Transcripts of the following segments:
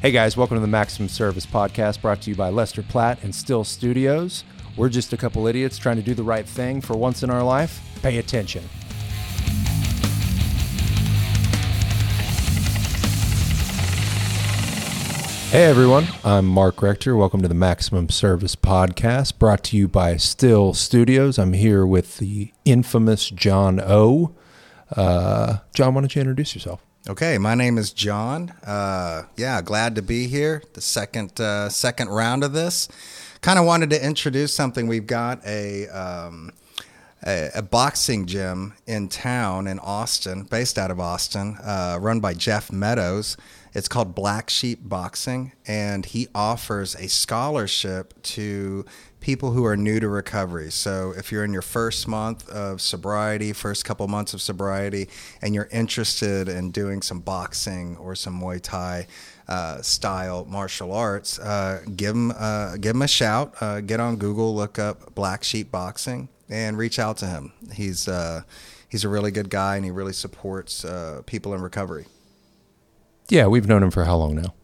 Hey guys, welcome to the Maximum Service Podcast, brought to you by Lester Platt and Still Studios. We're just a couple idiots trying to do the right thing for once in our life. Pay attention. Hey everyone, I'm Mark Rector. Welcome to the Maximum Service Podcast, brought to you by Still Studios. I'm here with the infamous John O. John, why don't you introduce yourself? Okay, my name is John. Glad to be here. The second round of this. Kind of wanted to introduce something. We've got a boxing gym in town in Austin, based out of Austin, run by Jeff Meadows. It's called Black Sheep Boxing, and he offers a scholarship to people who are new to recovery. So if you're in your first month of sobriety, first couple months of sobriety, and you're interested in doing some boxing or some Muay Thai style martial arts, give him a shout. Get on Google, look up Black Sheep Boxing, and reach out to him. He's a really good guy, and he really supports people in recovery. Yeah, we've known him for how long now?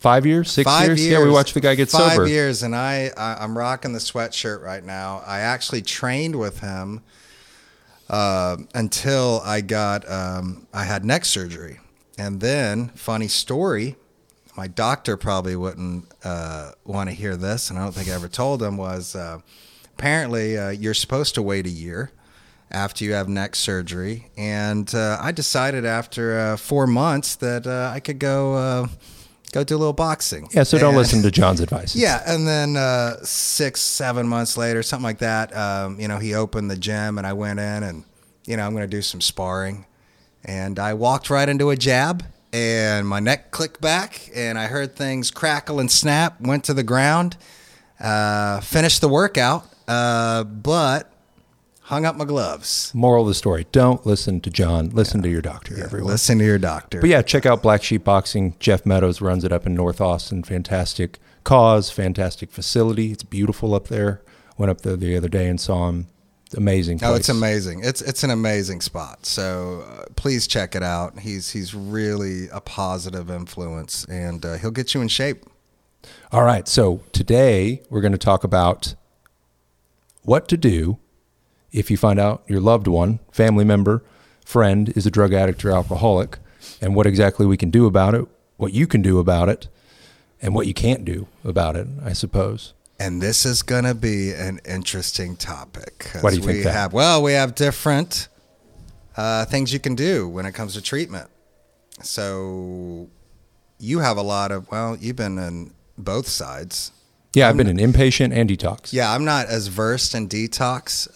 5 years? 6 years? Yeah, we watched the guy get sober. 5 years, and I'm rocking the sweatshirt right now. I actually trained with him until I had neck surgery. And then, funny story, my doctor probably wouldn't want to hear this, and I don't think I ever told him, was apparently you're supposed to wait a year after you have neck surgery. And I decided after 4 months that I could go do a little boxing. Yeah, so don't listen to John's advice. Yeah, and then 6-7 months later, something like that, he opened the gym, and I went in, and, I'm going to do some sparring. And I walked right into a jab, and my neck clicked back, and I heard things crackle and snap, went to the ground, finished the workout, but hung up my gloves. Moral of the story, don't listen to John. Listen to your doctor, everyone. Listen to your doctor. But yeah, check out Black Sheep Boxing. Jeff Meadows runs it up in North Austin. Fantastic cause, fantastic facility. It's beautiful up there. Went up there the other day and saw him. Amazing place. Oh, it's amazing. It's an amazing spot. So please check it out. He's really a positive influence, and he'll get you in shape. All right. So today we're going to talk about what to do if you find out your loved one, family member, friend is a drug addict or alcoholic, and what exactly we can do about it, what you can do about it, and what you can't do about it, I suppose. And this is going to be an interesting topic. Why do you think that? We have different things you can do when it comes to treatment. So you have a lot of, you've been in both sides. Yeah, I've been an inpatient and detox. Yeah, I'm not as versed in detox.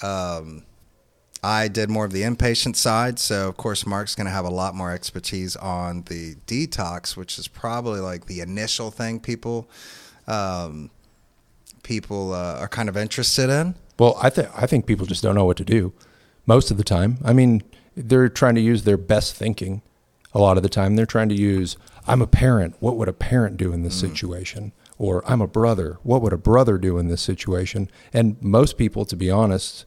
I did more of the inpatient side. So, of course, Mark's going to have a lot more expertise on the detox, which is probably like the initial thing people are kind of interested in. Well, I think people just don't know what to do most of the time. I mean, they're trying to use their best thinking a lot of the time. They're trying to use, I'm a parent. What would a parent do in this situation? Or I'm a brother. What would a brother do in this situation? And most people, to be honest,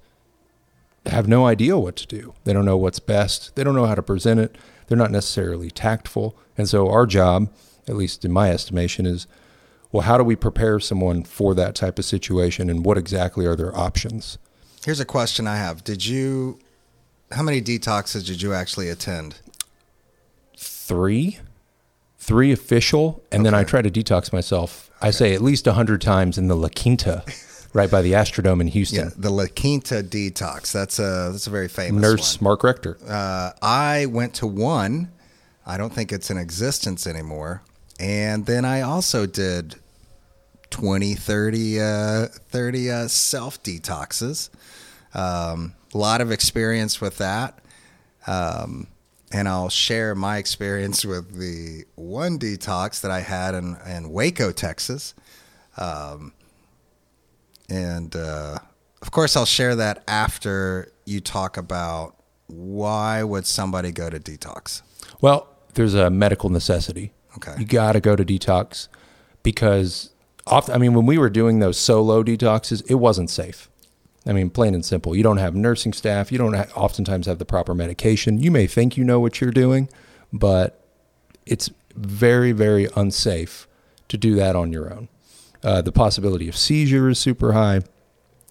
have no idea what to do. They don't know what's best. They don't know how to present it. They're not necessarily tactful. And so our job, at least in my estimation, is, how do we prepare someone for that type of situation, and what exactly are their options? Here's a question I have. How many detoxes did you actually attend? Three official, and then I try to detox myself. Okay. I say at least 100 times in the La Quinta, right by the Astrodome in Houston. Yeah, the La Quinta detox. That's a very famous Nurse Mark Rector. I went to one. I don't think it's in existence anymore. And then I also did 30 self detoxes. A lot of experience with that. And I'll share my experience with the one detox that I had in Waco, Texas. Of course, I'll share that after you talk about why would somebody go to detox? Well, there's a medical necessity. Okay. You got to go to detox because when we were doing those solo detoxes, it wasn't safe. I mean, plain and simple. You don't have nursing staff. You don't oftentimes have the proper medication. You may think you know what you're doing, but it's very, very unsafe to do that on your own. The possibility of seizure is super high.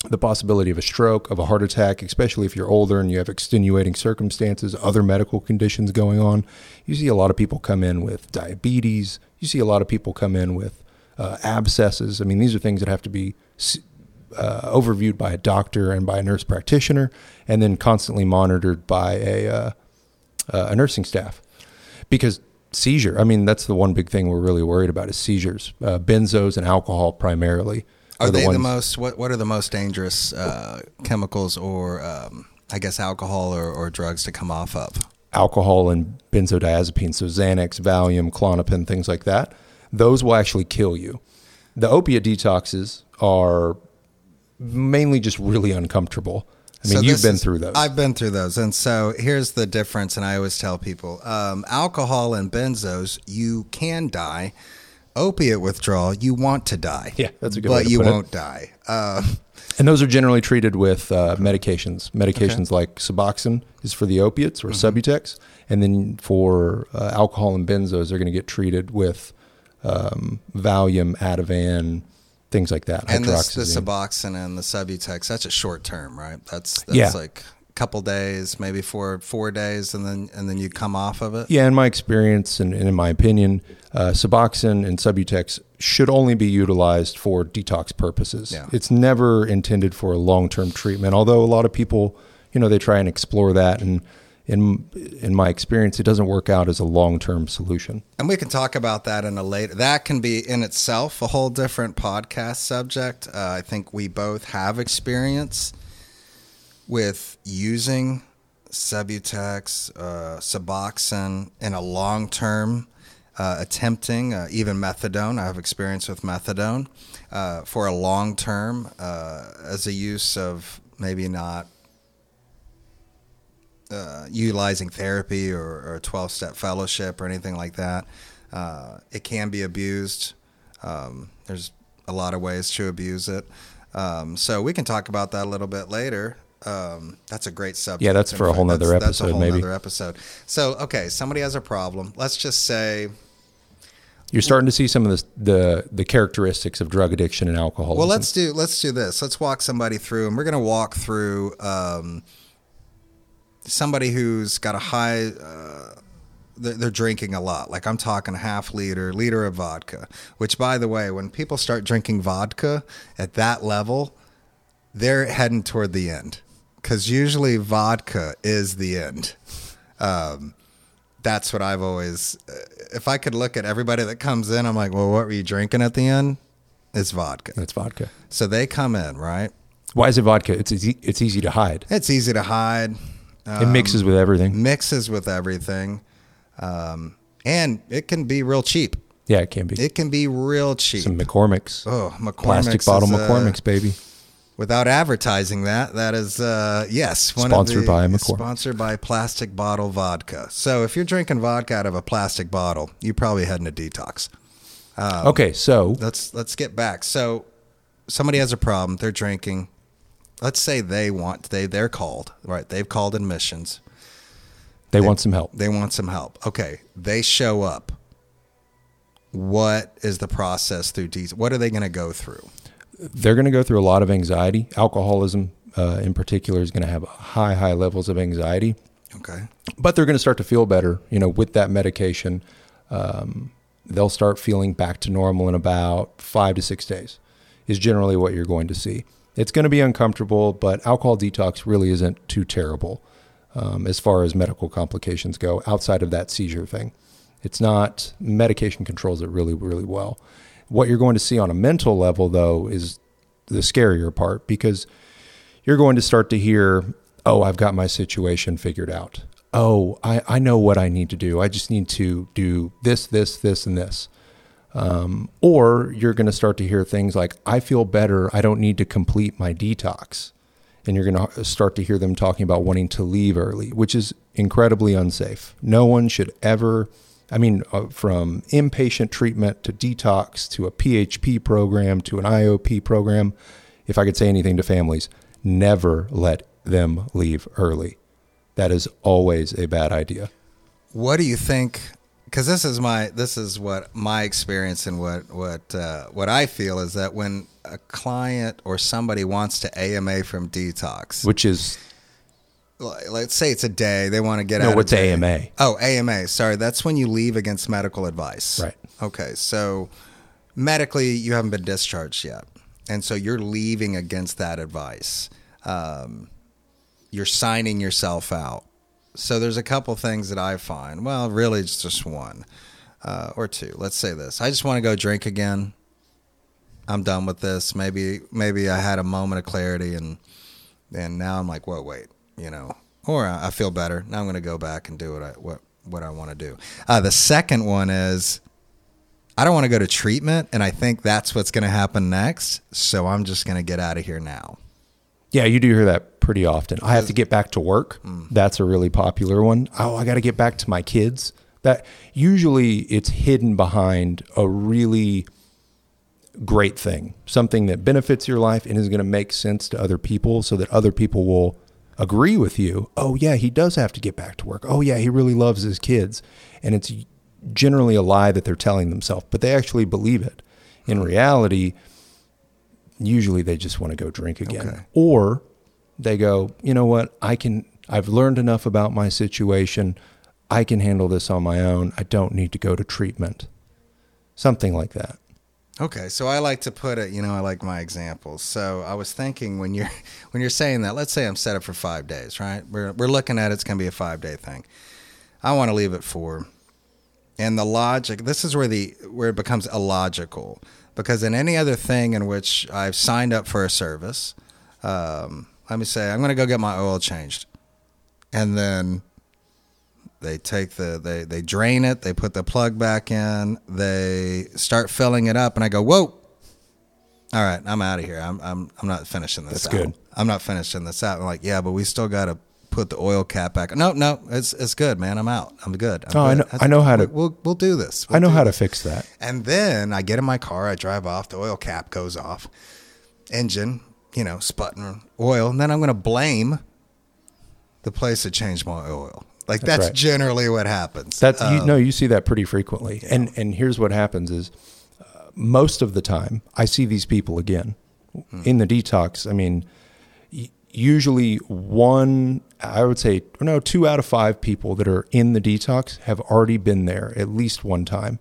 The possibility of a stroke, of a heart attack, especially if you're older and you have extenuating circumstances, other medical conditions going on. You see a lot of people come in with diabetes. You see a lot of people come in with abscesses. I mean, these are things that have to be overviewed by a doctor and by a nurse practitioner, and then constantly monitored by a nursing staff. Because seizure, I mean, that's the one big thing we're really worried about is seizures. Benzos and alcohol primarily. Are they the most, what are the most dangerous chemicals or, I guess, alcohol or drugs to come off of? Alcohol and benzodiazepines, so Xanax, Valium, Klonopin, things like that. Those will actually kill you. The opiate detoxes are mainly just really uncomfortable. I mean, so you've been through those. I've been through those. And so here's the difference, and I always tell people, alcohol and benzos, you can die. Opiate withdrawal, you want to die. Yeah, that's a good way to put it. But you won't die. And those are generally treated with medications. Medications like Suboxone is for the opiates or Subutex. And then for alcohol and benzos, they're going to get treated with Valium, Ativan, things like that. And the Suboxone and the Subutex, that's a short term, right? That's like a couple days, maybe four days, and then you come off of it? Yeah, in my experience and in my opinion, Suboxone and Subutex should only be utilized for detox purposes. Yeah. It's never intended for a long-term treatment, although a lot of people, you know, they try and explore that. And in my experience, it doesn't work out as a long-term solution. And we can talk about that in a later, that can be in itself a whole different podcast subject. I think we both have experience with using Subutex, Suboxone in a long-term attempting even methadone. I have experience with methadone for a long term as a use of maybe not utilizing therapy or a 12-step fellowship or anything like that. It can be abused. There's a lot of ways to abuse it. So we can talk about that a little bit later. That's a great subject. Yeah, that's for a whole nother episode. That's a whole nother episode. So, okay, somebody has a problem. Let's just say you're starting to see some of the characteristics of drug addiction and alcoholism. Well, let's do this. Let's walk somebody through, and we're going to walk through somebody who's got a high. They're drinking a lot. Like I'm talking half liter of vodka. Which, by the way, when people start drinking vodka at that level, they're heading toward the end, because usually vodka is the end. That's what I've always, if I could look at everybody that comes in, I'm like, well, what were you drinking at the end? It's vodka. It's vodka. So they come in, right? Why is it vodka? It's easy to hide. It's easy to hide. It mixes with everything. And it can be real cheap. Yeah, it can be. It can be real cheap. Some McCormick's. Oh, McCormick's. Plastic bottle McCormick's, baby. Without advertising that is, yes. Sponsored by plastic bottle vodka. So if you're drinking vodka out of a plastic bottle, you're probably heading to detox. Okay, so. Let's get back. So somebody has a problem. They're drinking. Let's say they're called, right? They've called admissions. They want some help. They want some help. Okay, they show up. What is the process through detox? What are they going to go through? They're going to go through a lot of anxiety. Alcoholism, in particular, is going to have high, high levels of anxiety. Okay. But they're going to start to feel better, you know, with that medication. They'll start feeling back to normal in about 5 to 6 days is generally what you're going to see. It's going to be uncomfortable, but alcohol detox really isn't too terrible as far as medical complications go outside of that seizure thing. It's not, medication controls it really, really well. What you're going to see on a mental level, though, is the scarier part, because you're going to start to hear, oh, I've got my situation figured out. Oh, I know what I need to do. I just need to do this, this, this, and this. Or you're going to start to hear things like, I feel better. I don't need to complete my detox. And you're going to start to hear them talking about wanting to leave early, which is incredibly unsafe. No one should ever... I mean, from inpatient treatment to detox to a PHP program to an IOP program, if I could say anything to families, never let them leave early. That is always a bad idea. What do you think because this is what my experience and what I feel is that when a client or somebody wants to AMA from detox, which is, let's say it's a day, they want to get out. No, what's AMA? Oh, AMA. Sorry, that's when you leave against medical advice. Right. Okay, so medically you haven't been discharged yet, and so you're leaving against that advice. You're signing yourself out. So there's a couple things that I find. Well, really, it's just one or two. Let's say this. I just want to go drink again. I'm done with this. Maybe I had a moment of clarity, and now I'm like, whoa, wait, you know. Or I feel better. Now I'm going to go back and do what I want to do. The second one is I don't want to go to treatment, and I think that's what's going to happen next, so I'm just going to get out of here now. Yeah, you do hear that pretty often. I have to get back to work. That's a really popular one. Oh, I got to get back to my kids. That usually it's hidden behind a really great thing, something that benefits your life and is going to make sense to other people so that other people will agree with you. Oh, yeah, he does have to get back to work. Oh, yeah, he really loves his kids. And it's generally a lie that they're telling themselves, but they actually believe it. In reality, usually they just want to go drink again. Okay. Or they go, you know what? I've learned enough about my situation. I can handle this on my own. I don't need to go to treatment. Something like that. Okay. So I like to put it, I like my examples. So I was thinking when you're saying that, let's say I'm set up for 5 days, right? We're looking at it's going to be a 5-day thing. I want to leave it 4. And the logic, this is where it becomes illogical. Because in any other thing in which I've signed up for a service, let me say, I'm going to go get my oil changed. And then they take they drain it. They put the plug back in. They start filling it up. And I go, whoa. All right, I'm out of here. I'm not finishing this out. That's good. I'm not finishing this out. I'm like, yeah, but we still got to put the oil cap back. No, it's good, man. I'm out. I'm good. I know how to do this. I know how to fix that. And then I get in my car, I drive off, the oil cap goes off, engine, sputting oil. And then I'm going to blame the place that changed my oil. Like that's right. Generally what happens. That's, you see that pretty frequently. Yeah. And here's what happens is most of the time I see these people again in the detox. I mean, usually 2 out of 5 people that are in the detox have already been there at least one time.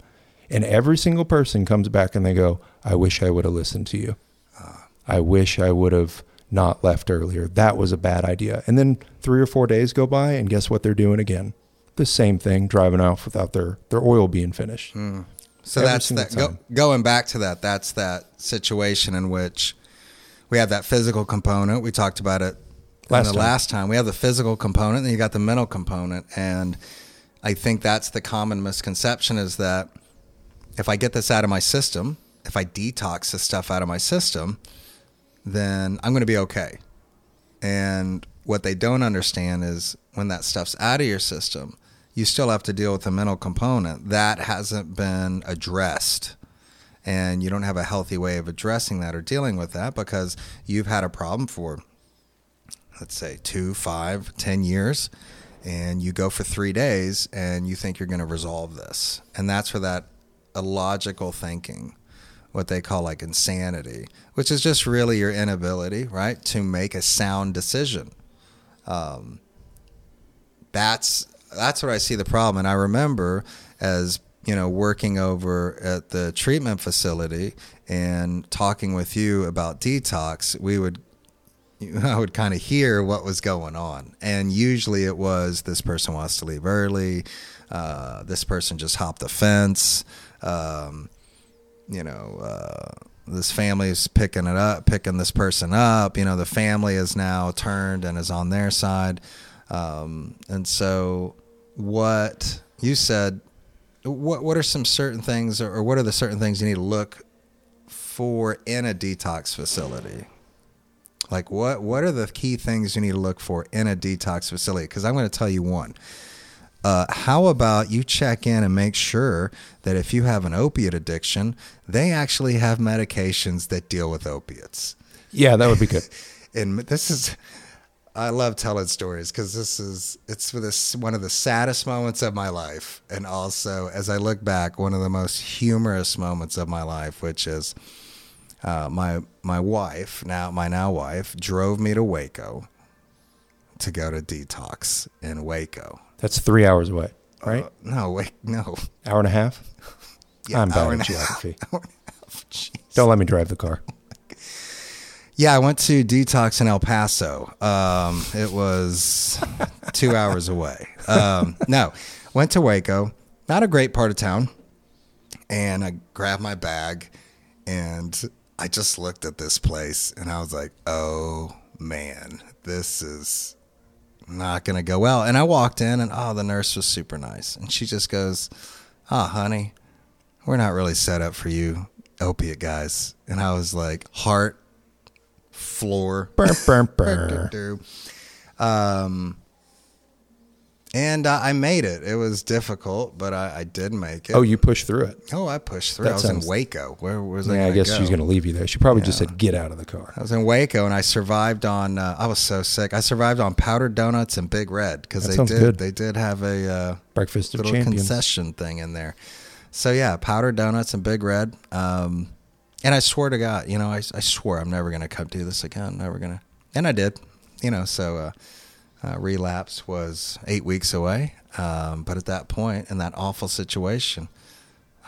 And every single person comes back and they go, I wish I would have listened to you. I wish I would have not left earlier. That was a bad idea. And then 3 or 4 days go by and guess what they're doing again? The same thing, driving off without their oil being finished. Mm. So every that's that. Going back to that, that's that situation in which we have that physical component. We talked about it last time. We have the physical component, and you got the mental component. And I think that's the common misconception is that if I get this out of my system, if I detox this stuff out of my system, then I'm going to be okay. And what they don't understand is when that stuff's out of your system, you still have to deal with the mental component. That hasn't been addressed. And you don't have a healthy way of addressing that or dealing with that because you've had a problem for, let's say, 2, 5, 10 years. And you go for 3 days and you think you're going to resolve this. And that's where that illogical thinking, what they call like insanity, which is just really your inability, right, to make a sound decision. That's where I see the problem. And I remember as working over at the treatment facility and talking with you about detox, I would kind of hear what was going on. And usually it was, this person wants to leave early. This person just hopped the fence. This family is picking this person up. The family is now turned and is on their side. And so what you said, What are some certain things, or what are the certain things you need to look for in a detox facility? Like what are the key things you need to look for in a detox facility? Because I'm going to tell you one. How about you check in and make sure that if you have an opiate addiction, they actually have medications that deal with opiates. Yeah, that would be good. And this is... I love telling stories because it's one of the saddest moments of my life. And also, as I look back, one of the most humorous moments of my life, which is my now wife, drove me to Waco to go to detox in Waco. That's 3 hours away, right? No. Hour and a half? Yeah, I'm bad at geography. Hour and a half. Jeez. Don't let me drive the car. Yeah, I went to detox in El Paso. It was 2 hours away. Went to Waco, not a great part of town. And I grabbed my bag and I just looked at this place and I was like, oh man, this is not going to go well. And I walked in and the nurse was super nice. And she just goes, honey, we're not really set up for you opiate guys. And I was like, heart floor. And I made it. It was difficult, but I did make it. Oh, you pushed through it. Oh, I pushed through. I was in Waco. Where was I? Yeah, I guess she's going to leave you there. She probably just said, "Get out of the car." I was in Waco, and I survived on. I was so sick. I survived on powdered donuts and Big Red because They did have a breakfast little of concession thing in there. So yeah, powdered donuts and Big Red. And I swear to God, I swore I'm never going to come do this again. I'm never going to. And I did, so relapse was 8 weeks away. But at that point, in that awful situation,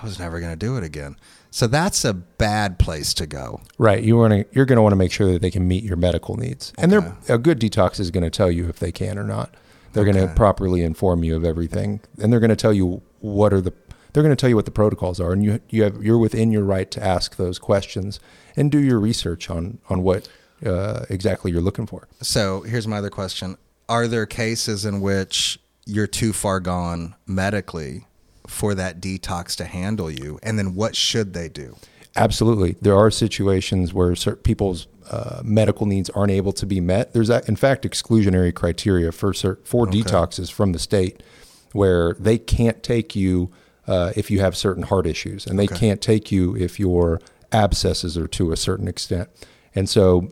I was never going to do it again. So that's a bad place to go. Right. You're going to want to make sure that they can meet your medical needs. Okay. And a good detox is going to tell you if they can or not. They're going to properly inform you of everything. And they're going to tell you they're going to tell you what the protocols are, and you're within your right to ask those questions and do your research on what exactly you're looking for. So here's my other question. Are there cases in which you're too far gone medically for that detox to handle you? And then what should they do? Absolutely. There are situations where certain people's medical needs aren't able to be met. There's, in fact, exclusionary criteria for detoxes from the state where they can't take you if you have certain heart issues, and they can't take you if your abscesses are to a certain extent. And so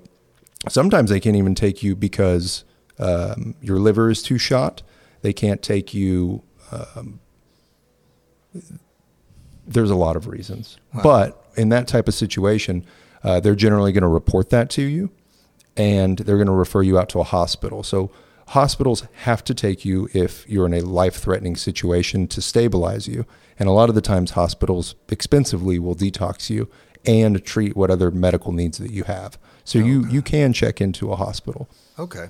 sometimes they can't even take you because your liver is too shot. They can't take you. There's a lot of reasons. Wow. But in that type of situation, they're generally going to report that to you, and they're going to refer you out to a hospital. So hospitals have to take you if you're in a life-threatening situation to stabilize you. And a lot of the times hospitals expensively will detox you and treat what other medical needs that you have. So you can check into a hospital. Okay.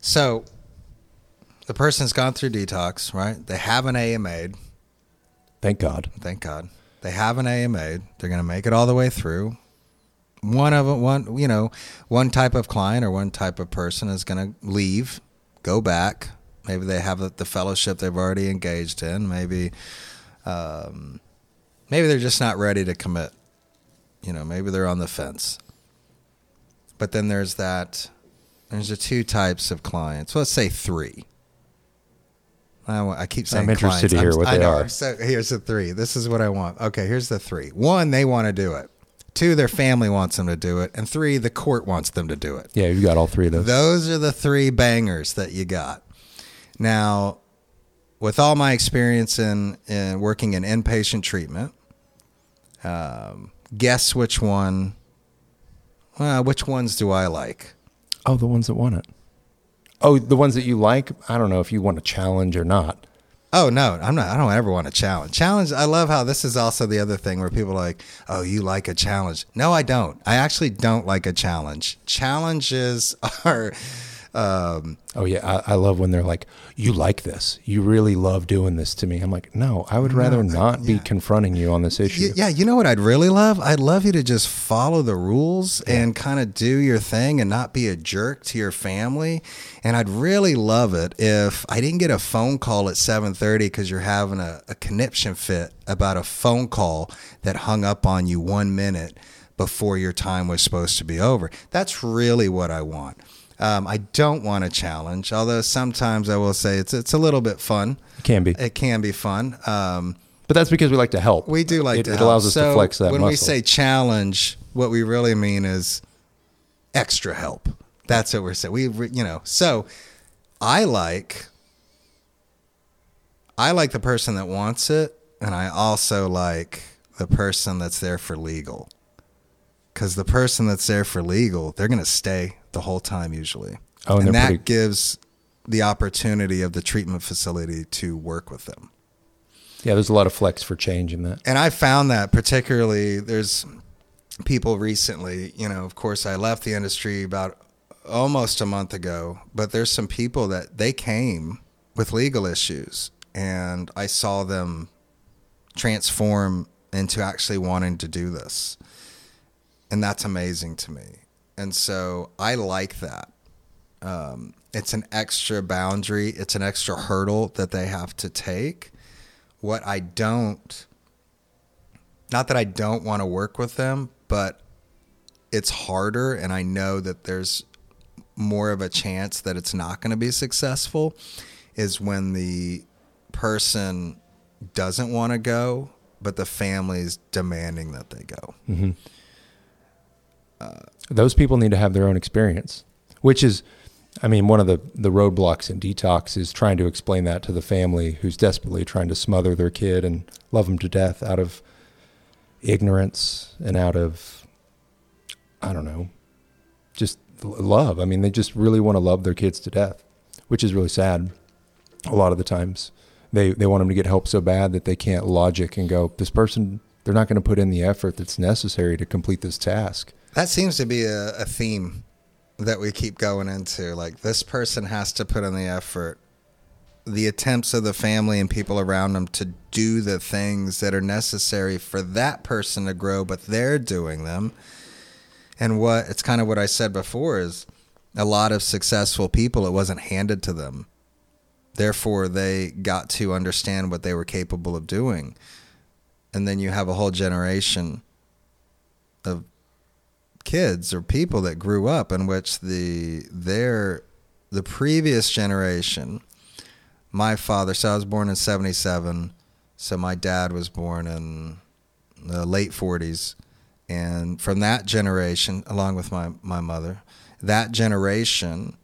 So the person's gone through detox, right? They have an AMA'd. Thank God. They have an AMA'd. They're going to make it all the way through. One type of client or one type of person is going to leave, go back. Maybe they have the fellowship they've already engaged in. Maybe they're just not ready to commit. Maybe they're on the fence. But then there's the two types of clients. Let's say three. I keep saying clients. I'm interested to hear what they are. So here's the three. This is what I want. Okay, here's the three. One, they want to do it. Two, their family wants them to do it. And three, the court wants them to do it. Yeah, you've got all three of those. Those are the three bangers that you got. Now, with all my experience in working in inpatient treatment, guess which one? Which ones do I like? Oh, the ones that want it. Oh, the ones that you like? I don't know if you want to challenge or not. Oh, no, I'm not. I don't ever want a challenge. I love how this is also the other thing where people are like, oh, you like a challenge. No, I don't. I actually don't like a challenge. Challenges are... oh, yeah. I love when they're like, you like this. You really love doing this to me. I'm like, no, I would rather not be confronting you on this issue. Yeah. You know what I'd really love? I'd love you to just follow the rules and kind of do your thing and not be a jerk to your family. And I'd really love it if I didn't get a phone call at 7:30 because you're having a conniption fit about a phone call that hung up on you 1 minute before your time was supposed to be over. That's really what I want. I don't want a challenge, although sometimes I will say it's a little bit fun. It can be fun. But that's because we like to help. We do like to help. It allows us to flex that muscle. When we say challenge, what we really mean is extra help. That's what we're saying. So I like the person that wants it, and I also like the person that's there for legal. Because the person that's there for legal, they're going to stay the whole time usually. Oh, and that gives the opportunity of the treatment facility to work with them. Yeah, there's a lot of flex for change in that. And I found that particularly there's people recently, of course, I left the industry about almost a month ago, but there's some people that they came with legal issues, and I saw them transform into actually wanting to do this. And that's amazing to me. And so I like that. It's an extra boundary. It's an extra hurdle that they have to take. What I don't, not that I don't want to work with them, but it's harder. And I know that there's more of a chance that it's not going to be successful is when the person doesn't want to go, but the family's demanding that they go. Mm-hmm. Those people need to have their own experience, which is, one of the roadblocks in detox is trying to explain that to the family who's desperately trying to smother their kid and love them to death out of ignorance and out of, just love. They just really want to love their kids to death, which is really sad. A lot of the times they want them to get help so bad that they can't logic and go, this person, they're not going to put in the effort that's necessary to complete this task. That seems to be a theme that we keep going into, like this person has to put in the effort, the attempts of the family and people around them to do the things that are necessary for that person to grow, but they're doing them. And it's kind of what I said before is a lot of successful people, it wasn't handed to them. Therefore, they got to understand what they were capable of doing. And then you have a whole generation of kids or people that grew up in which the previous generation, my father, so I was born in 77, so my dad was born in the late 40s, and from that generation, along with my mother, that generation,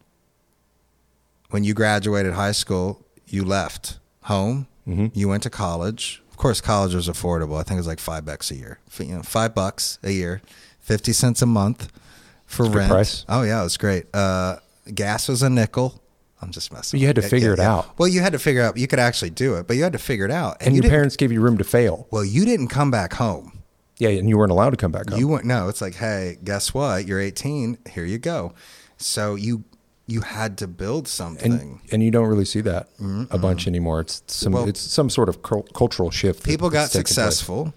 when you graduated high school, you left home, mm-hmm. You went to college. Of course, college was affordable. I think it was like $5 a year, $5 a year. 50 cents a month for rent. Price. Oh, yeah, it was great. Gas was $0.05. I'm just messing with you. You had to figure it out. Well, you had to figure out. You could actually do it, but you had to figure it out. And your parents gave you room to fail. Well, you didn't come back home. Yeah, and you weren't allowed to come back home. You weren't. No, it's like, hey, guess what? You're 18. Here you go. So you had to build something. And you don't really see that a bunch anymore. It's some sort of cultural shift. People got successful.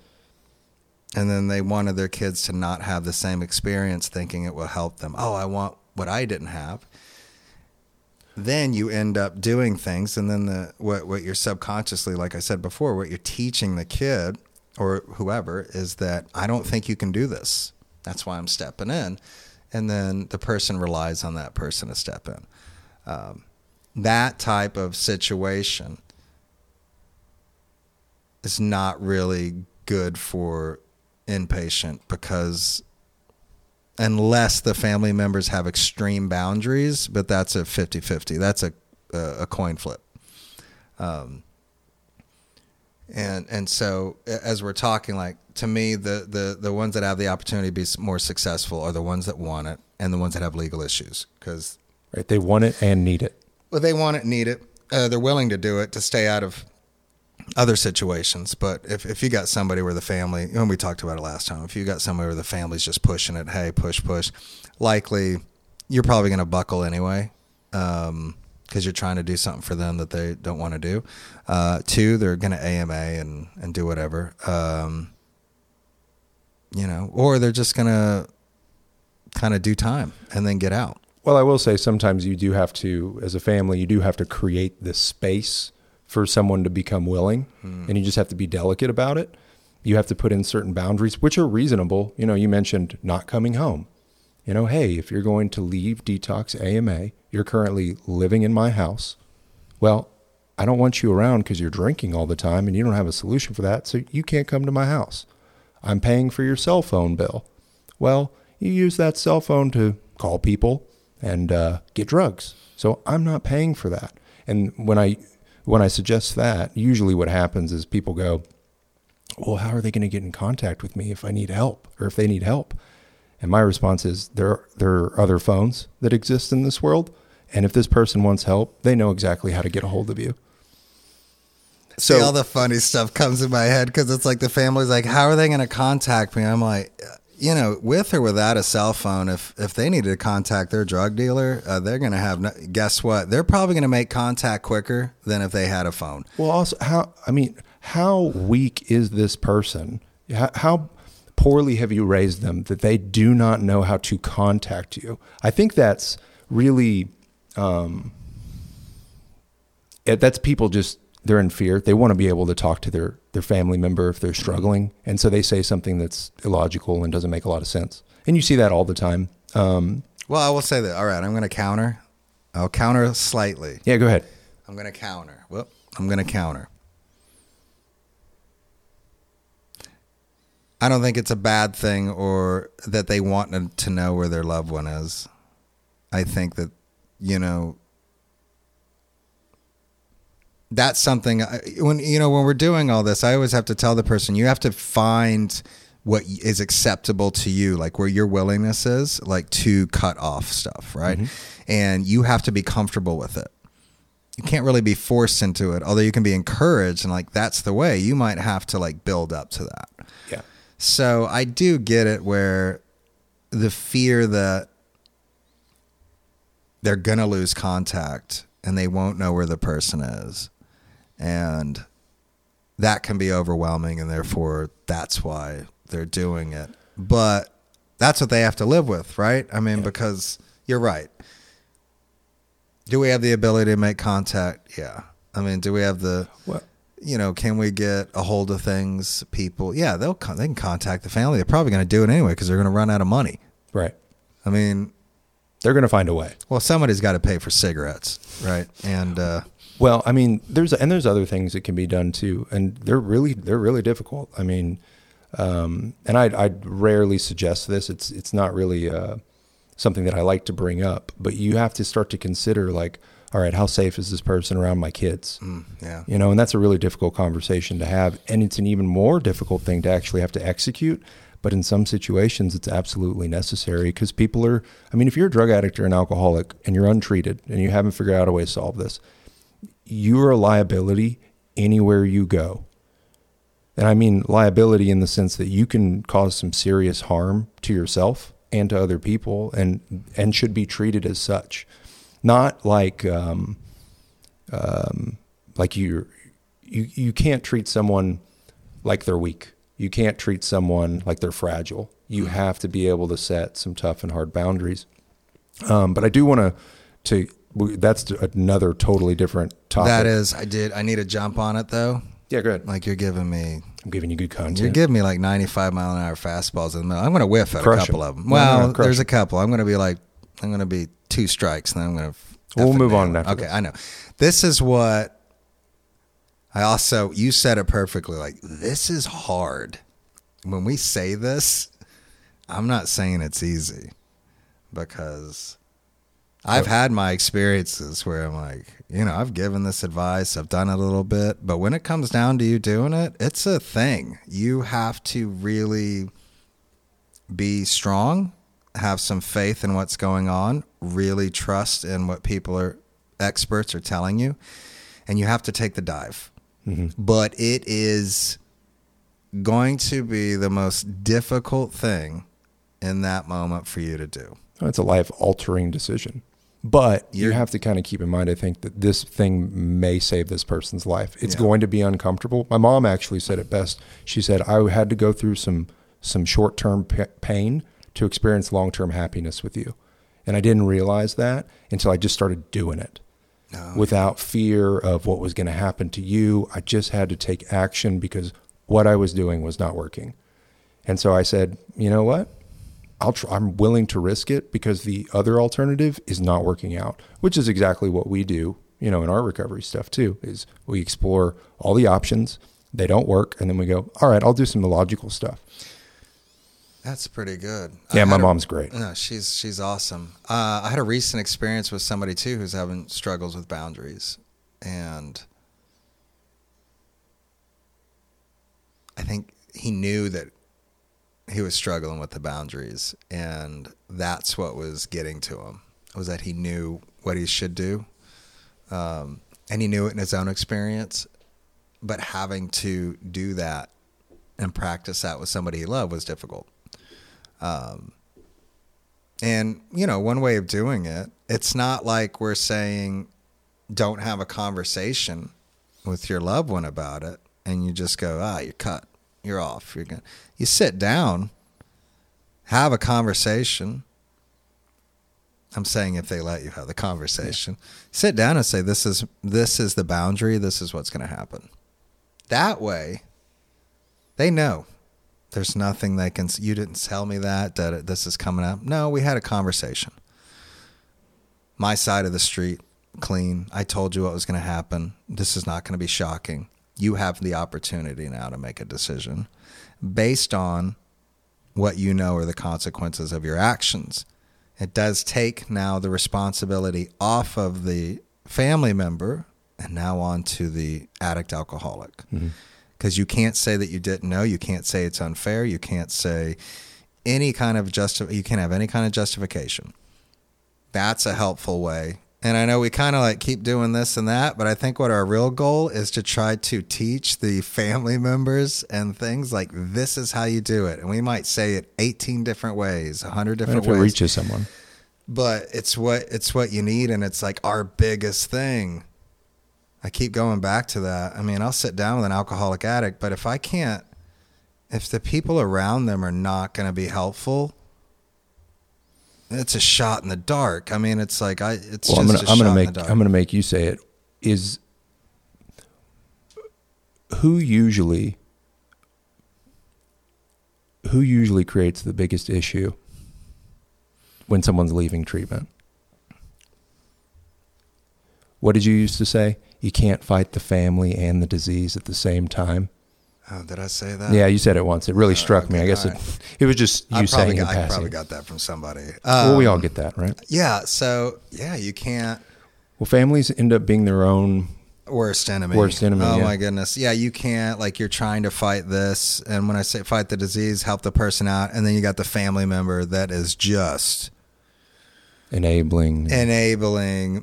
And then they wanted their kids to not have the same experience, thinking it will help them. Oh, I want what I didn't have. Then you end up doing things. And then what you're subconsciously, like I said before, what you're teaching the kid or whoever is that I don't think you can do this. That's why I'm stepping in. And then the person relies on that person to step in. That type of situation is not really good for inpatient, because unless the family members have extreme boundaries, but that's a 50-50, that's a coin flip. And so as we're talking, like to me, the ones that have the opportunity to be more successful are the ones that want it and the ones that have legal issues, because right, they want it and need it. Well, they want it, need it. They're willing to do it to stay out of other situations. But if you got somebody where the family, and we talked about it last time, if you got somebody where the family's just pushing it, hey, push, likely you're probably going to buckle anyway, because you're trying to do something for them that they don't want to do. Two, they're going to AMA and do whatever, or they're just going to kind of do time and then get out. Well, I will say sometimes you do have to, as a family, you do have to create this space for someone to become willing, and you just have to be delicate about it. You have to put in certain boundaries, which are reasonable. You mentioned not coming home. Hey, if you're going to leave detox AMA, you're currently living in my house. Well, I don't want you around because you're drinking all the time and you don't have a solution for that. So you can't come to my house. I'm paying for your cell phone bill. Well, you use that cell phone to call people and get drugs. So I'm not paying for that. And when I suggest that, usually what happens is people go, well, how are they going to get in contact with me if I need help or if they need help? And my response is there are other phones that exist in this world. And if this person wants help, they know exactly how to get a hold of you. So see, all the funny stuff comes in my head because it's like the family's like, how are they going to contact me? I'm like, you know, with or without a cell phone, if they need to contact their drug dealer, they're going to have no, guess what? They're probably going to make contact quicker than if they had a phone. Well, also, how weak is this person? How poorly have you raised them that they do not know how to contact you? I think that's really, that's people just, they're in fear. They want to be able to talk to their family member if they're struggling. And so they say something that's illogical and doesn't make a lot of sense. And you see that all the time. Well, I will say that. All right, I'm going to counter. I'll counter slightly. Yeah, go ahead. I'm going to counter. Well, I'm going to counter. I don't think it's a bad thing or that they want to know where their loved one is. I think that, you know, that's something when we're doing all this, I always have to tell the person, you have to find what is acceptable to you, like where your willingness is, like to cut off stuff. Right. Mm-hmm. And you have to be comfortable with it. You can't really be forced into it, although you can be encouraged. And like, that's the way you might have to like build up to that. Yeah. So I do get it where the fear that they're going to lose contact and they won't know where the person is. And that can be overwhelming, and therefore that's why they're doing it. But that's what they have to live with, right? I mean, yeah. Because you're right. Do we have the ability to make contact? Yeah. I mean, do we have the, what? You know, can we get a hold of things, people? Yeah, they can contact the family. They're probably going to do it anyway because they're going to run out of money. Right. I mean, they're going to find a way. Well, somebody's got to pay for cigarettes, right? And well, I mean, there's other things that can be done too, and they're really difficult. I mean, and I rarely suggest this. It's not really something that I like to bring up, but you have to start to consider like, all right, how safe is this person around my kids? Yeah, you know, and that's a really difficult conversation to have, and it's an even more difficult thing to actually have to execute. But in some situations, it's absolutely necessary because people are, I mean, if you're a drug addict or an alcoholic and you're untreated and you haven't figured out a way to solve this, you're a liability anywhere you go. And I mean liability in the sense that you can cause some serious harm to yourself and to other people, and should be treated as such. Not like, like you can't treat someone like they're weak. You can't treat someone like they're fragile. You have to be able to set some tough and hard boundaries. But I do want to that's another totally different topic. That is, I need to jump on it though. Yeah, good. Like you're giving me. I'm giving you good content. You're giving me like 95 mile an hour fastballs in the middle. I'm going to whiff at crush a couple of them. Well, no, there's a couple. I'm going to be like, I'm going to be two strikes and then I'm going to. We'll move on after. Okay, this. I know. This is what. I also, you said it perfectly, like, this is hard. When we say this, I'm not saying it's easy because I've had my experiences where I'm like, you know, I've given this advice, I've done it a little bit, but when it comes down to you doing it, it's a thing. You have to really be strong, have some faith in what's going on, really trust in what people are, experts are telling you, and you have to take the dive. Mm-hmm. But it is going to be the most difficult thing in that moment for you to do. It's a life-altering decision. But you have to kind of keep in mind, I think, that this thing may save this person's life. It's going to be uncomfortable. My mom actually said it best. She said, I had to go through some short-term pain to experience long-term happiness with you. And I didn't realize that until I just started doing it. No. Without fear of what was going to happen to you. I just had to take action because what I was doing was not working. And so I said, you know what? I'm willing to risk it because the other alternative is not working out, which is exactly what we do, you know, in our recovery stuff too, is we explore all the options. They don't work. And then we go, all right, I'll do some illogical stuff. That's pretty good. Yeah, my mom's great. No, she's awesome. I had a recent experience with somebody, too, who's having struggles with boundaries. And I think he knew that he was struggling with the boundaries. And that's what was getting to him, was that he knew what he should do. And he knew it in his own experience. But having to do that and practice that with somebody he loved was difficult. And, you know, one way of doing it, it's not like we're saying don't have a conversation with your loved one about it. And you just go, you're cut. You're off. You sit down, have a conversation. I'm saying if they let you have the conversation, sit down and say, this is the boundary. This is what's going to happen. That way they know there's nothing they can, you didn't tell me that this is coming up. No, we had a conversation. My side of the street, clean. I told you what was going to happen. This is not going to be shocking. You have the opportunity now to make a decision based on what you know are the consequences of your actions. It does take now the responsibility off of the family member and now on to the addict alcoholic. Mm-hmm. 'Cause you can't say that you didn't know. You can't say it's unfair. You can't say any kind of you can't have any kind of justification. That's a helpful way. And I know we kind of like keep doing this and that, but I think what our real goal is to try to teach the family members and things like this is how you do it. And we might say it 18 different ways, 100 different ways. If it reaches someone. But it's what you need, and it's like our biggest thing. I keep going back to that. I mean, I'll sit down with an alcoholic addict, but if the people around them are not going to be helpful, it's a shot in the dark. I mean, it's like I'm going to make you say it. Is who usually creates the biggest issue when someone's leaving treatment? What did you used to say? You can't fight the family and the disease at the same time. Oh, did I say that? Yeah, you said it once. It really struck me. I guess it was just you saying in passing. I probably got that from somebody. Well, we all get that, right? Yeah. So, yeah, you can't. Well, families end up being their own worst enemy. Oh, yeah. My goodness. Yeah, you can't. Like, you're trying to fight this. And when I say fight the disease, help the person out. And then you got the family member that is just enabling,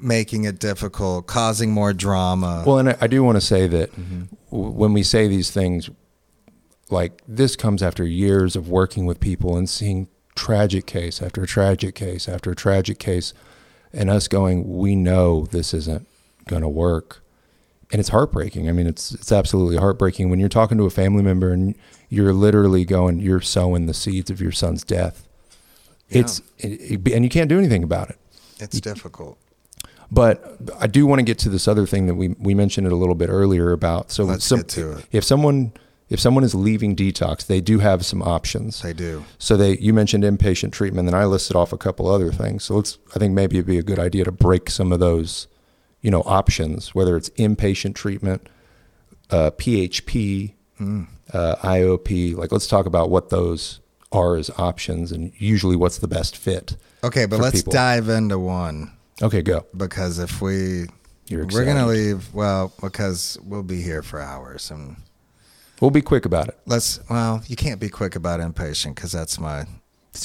making it difficult, causing more drama. Well, and I do want to say that when we say these things, like this comes after years of working with people and seeing tragic case after tragic case after tragic case, and us going, we know this isn't going to work. And it's heartbreaking. I mean, it's absolutely heartbreaking when you're talking to a family member and you're literally going, you're sowing the seeds of your son's death. Yeah. And you can't do anything about it. It's difficult. But I do want to get to this other thing that we mentioned it a little bit earlier about. So get to it. If someone is leaving detox, they do have some options. They do. So you mentioned inpatient treatment, and I listed off a couple other things. So I think maybe it'd be a good idea to break some of those, you know, options, whether it's inpatient treatment, PHP, IOP. Like, let's talk about what those are as options and usually what's the best fit. Okay, but let's dive into one. Okay, go. Because if we're going to leave, well, because we'll be here for hours and we'll be quick about it. You can't be quick about inpatient because it's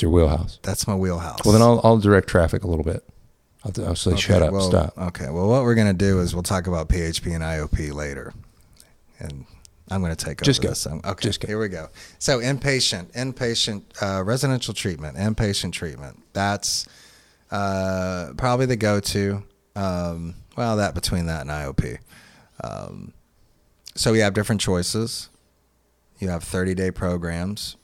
your wheelhouse. That's my wheelhouse. Well, then I'll direct traffic a little bit. I'll say, okay, stop. Okay, well, what we're going to do is we'll talk about PHP and IOP later. And I'm going to take over this. Okay, here we go. So inpatient, residential treatment, inpatient treatment. That's probably the go-to. That between that and IOP. So you have different choices. You have 30-day programs,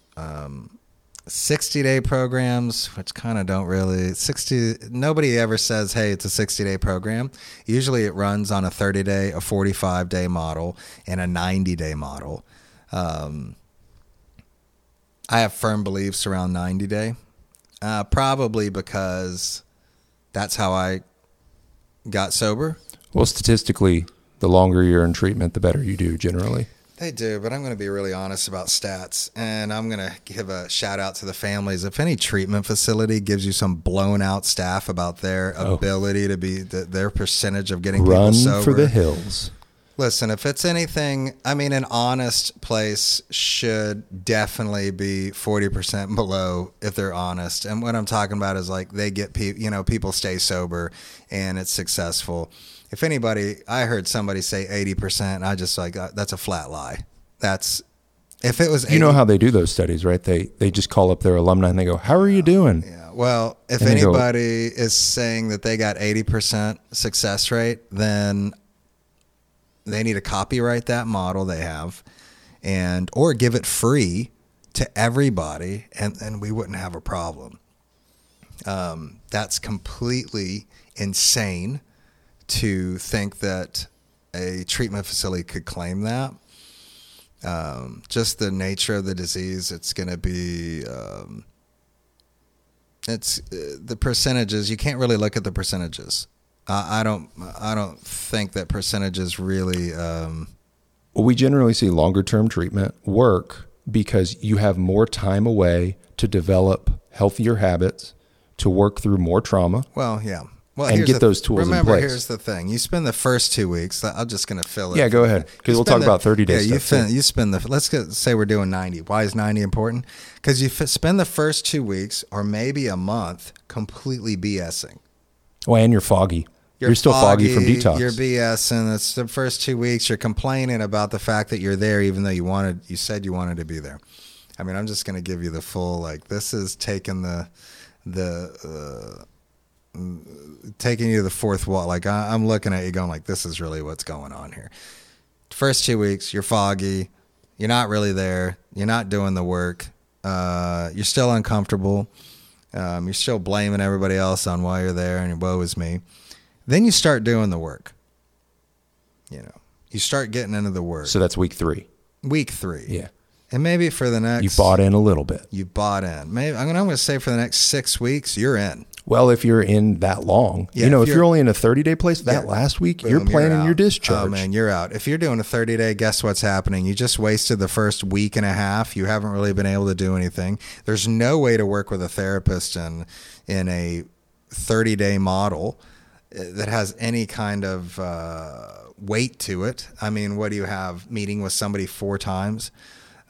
60-day programs, which kind of don't really, nobody ever says, hey, it's a 60-day program. Usually it runs on a 30-day, a 45-day model, and a 90-day model. I have firm beliefs around 90-day, probably because that's how I got sober. Well, statistically, the longer you're in treatment, the better you do generally. They do, but I'm going to be really honest about stats, and I'm going to give a shout-out to the families. If any treatment facility gives you some blown-out staff about their ability to be their percentage of getting people sober. Run for the hills. Listen, if it's anything, I mean, an honest place should definitely be 40% below if they're honest. And what I'm talking about is like they get people, you know, people stay sober and it's successful. If anybody, I heard somebody say 80%. I just like, that's a flat lie. That's, if it was 80, you know how they do those studies, right? They just call up their alumni and they go, how are you doing? Yeah. Well, if anybody is saying that they got 80% success rate, then they need to copyright that model they have and or give it free to everybody, and we wouldn't have a problem. That's completely insane to think that a treatment facility could claim that. Just the nature of the disease, it's going to be the percentages. You can't really look at the percentages. I don't think that percentages really. We generally see longer term treatment work because you have more time away to develop healthier habits, to work through more trauma. Well, yeah. Well, and get those tools in place. Remember, here's the thing. You spend the first 2 weeks. I'm just going to fill it. Yeah, go ahead. Because we'll talk about 30 days. Yeah, you spend the, let's say we're doing 90. Why is 90 important? Because you spend the first 2 weeks or maybe a month completely BSing. Oh, and you're foggy. You're still foggy from detox. You're BSing. It's the first 2 weeks. You're complaining about the fact that you're there, even though you said you wanted to be there. I mean, I'm just going to give you the full, like, this is taking taking you to the fourth wall. Like, I'm looking at you going like, this is really what's going on here. First 2 weeks, you're foggy. You're not really there. You're not doing the work. You're still uncomfortable. You're still blaming everybody else on why you're there and woe is me. Then you start doing the work. You know, you start getting into the work. So that's week 3. Week 3. Yeah. And maybe for the next. You bought in a little bit. You bought in. Maybe I'm going to say for the next 6 weeks, you're in. Well, if you're in that long, yeah, you know, if you're only in a 30-day place that last week, boom, you're planning your discharge. Oh, man, you're out. If you're doing a 30-day, guess what's happening? You just wasted the first week and a half. You haven't really been able to do anything. There's no way to work with a therapist in a 30-day model that has any kind of weight to it. I mean, what do you have? Meeting with somebody 4 times?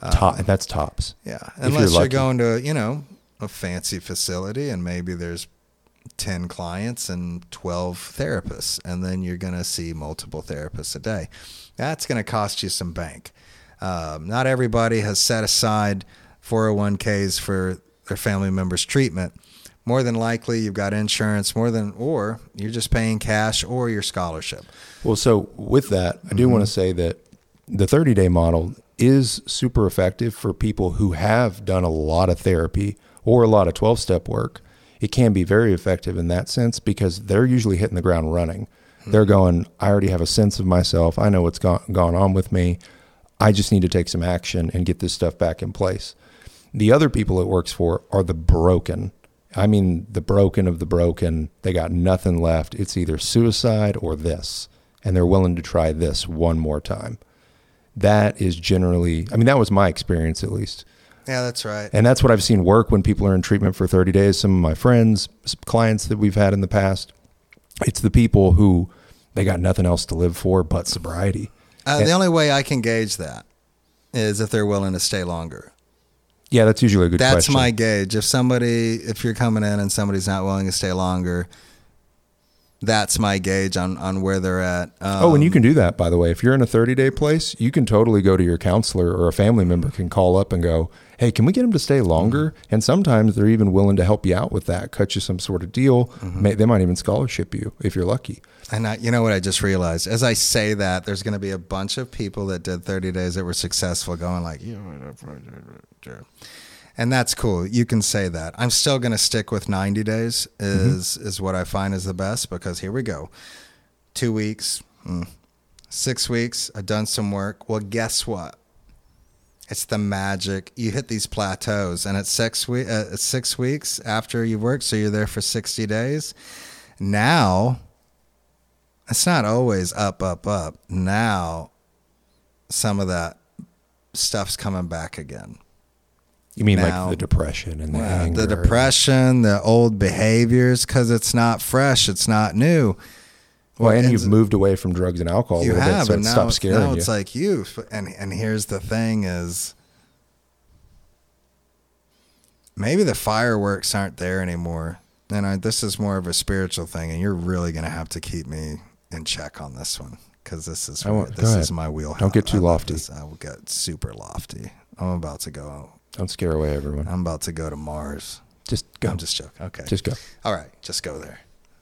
That's tops. Yeah. Unless you're going to, you know, a fancy facility and maybe there's 10 clients and 12 therapists, and then you're going to see multiple therapists a day. That's going to cost you some bank. Not everybody has set aside 401ks for their family members' treatment. More than likely you've got insurance, or you're just paying cash or your scholarship. Well, so with that, I do want to say that the 30-day model is super effective for people who have done a lot of therapy or a lot of 12-step work. It can be very effective in that sense because they're usually hitting the ground running. Mm-hmm. They're going, I already have a sense of myself. I know what's gone on with me. I just need to take some action and get this stuff back in place. The other people it works for are the broken. I mean, the broken of the broken. They got nothing left. It's either suicide or this, and they're willing to try this one more time. That is generally, I mean, that was my experience at least. Yeah, that's right. And that's what I've seen work when people are in treatment for 30 days. Some of my friends, clients that we've had in the past, it's the people who they got nothing else to live for but sobriety. The only way I can gauge that is if they're willing to stay longer. Yeah, that's usually a good question. That's my gauge. If you're coming in and somebody's not willing to stay longer, that's my gauge on where they're at. And you can do that, by the way. If you're in a 30-day place, you can totally go to your counselor or a family member can call up and go, hey, can we get them to stay longer? Mm-hmm. And sometimes they're even willing to help you out with that, cut you some sort of deal. Mm-hmm. They might even scholarship you if you're lucky. And you know what I just realized? As I say that, there's going to be a bunch of people that did 30 days that were successful going like, and that's cool. You can say that. I'm still going to stick with 90 days is what I find is the best because here we go. 2 weeks, 6 weeks, I've done some work. Well, guess what? It's the magic. You hit these plateaus, and it's 6 weeks after you've worked, so you're there for 60 days. Now, it's not always up, up, up. Now, some of that stuff's coming back again. You mean now, like the depression and the anger? The depression, the old behaviors, because it's not fresh. It's not new. Well, and you've moved away from drugs and alcohol a little bit, so it stopped scaring you. Now it's like you. And here's the thing is, maybe the fireworks aren't there anymore. And this is more of a spiritual thing, and you're really going to have to keep me in check on this one, because this is my wheelhouse. Don't get too lofty. I will get super lofty. I'm about to go. Don't scare away everyone. I'm about to go to Mars. Just go. I'm just joking. Okay. Just go. All right. Just go there.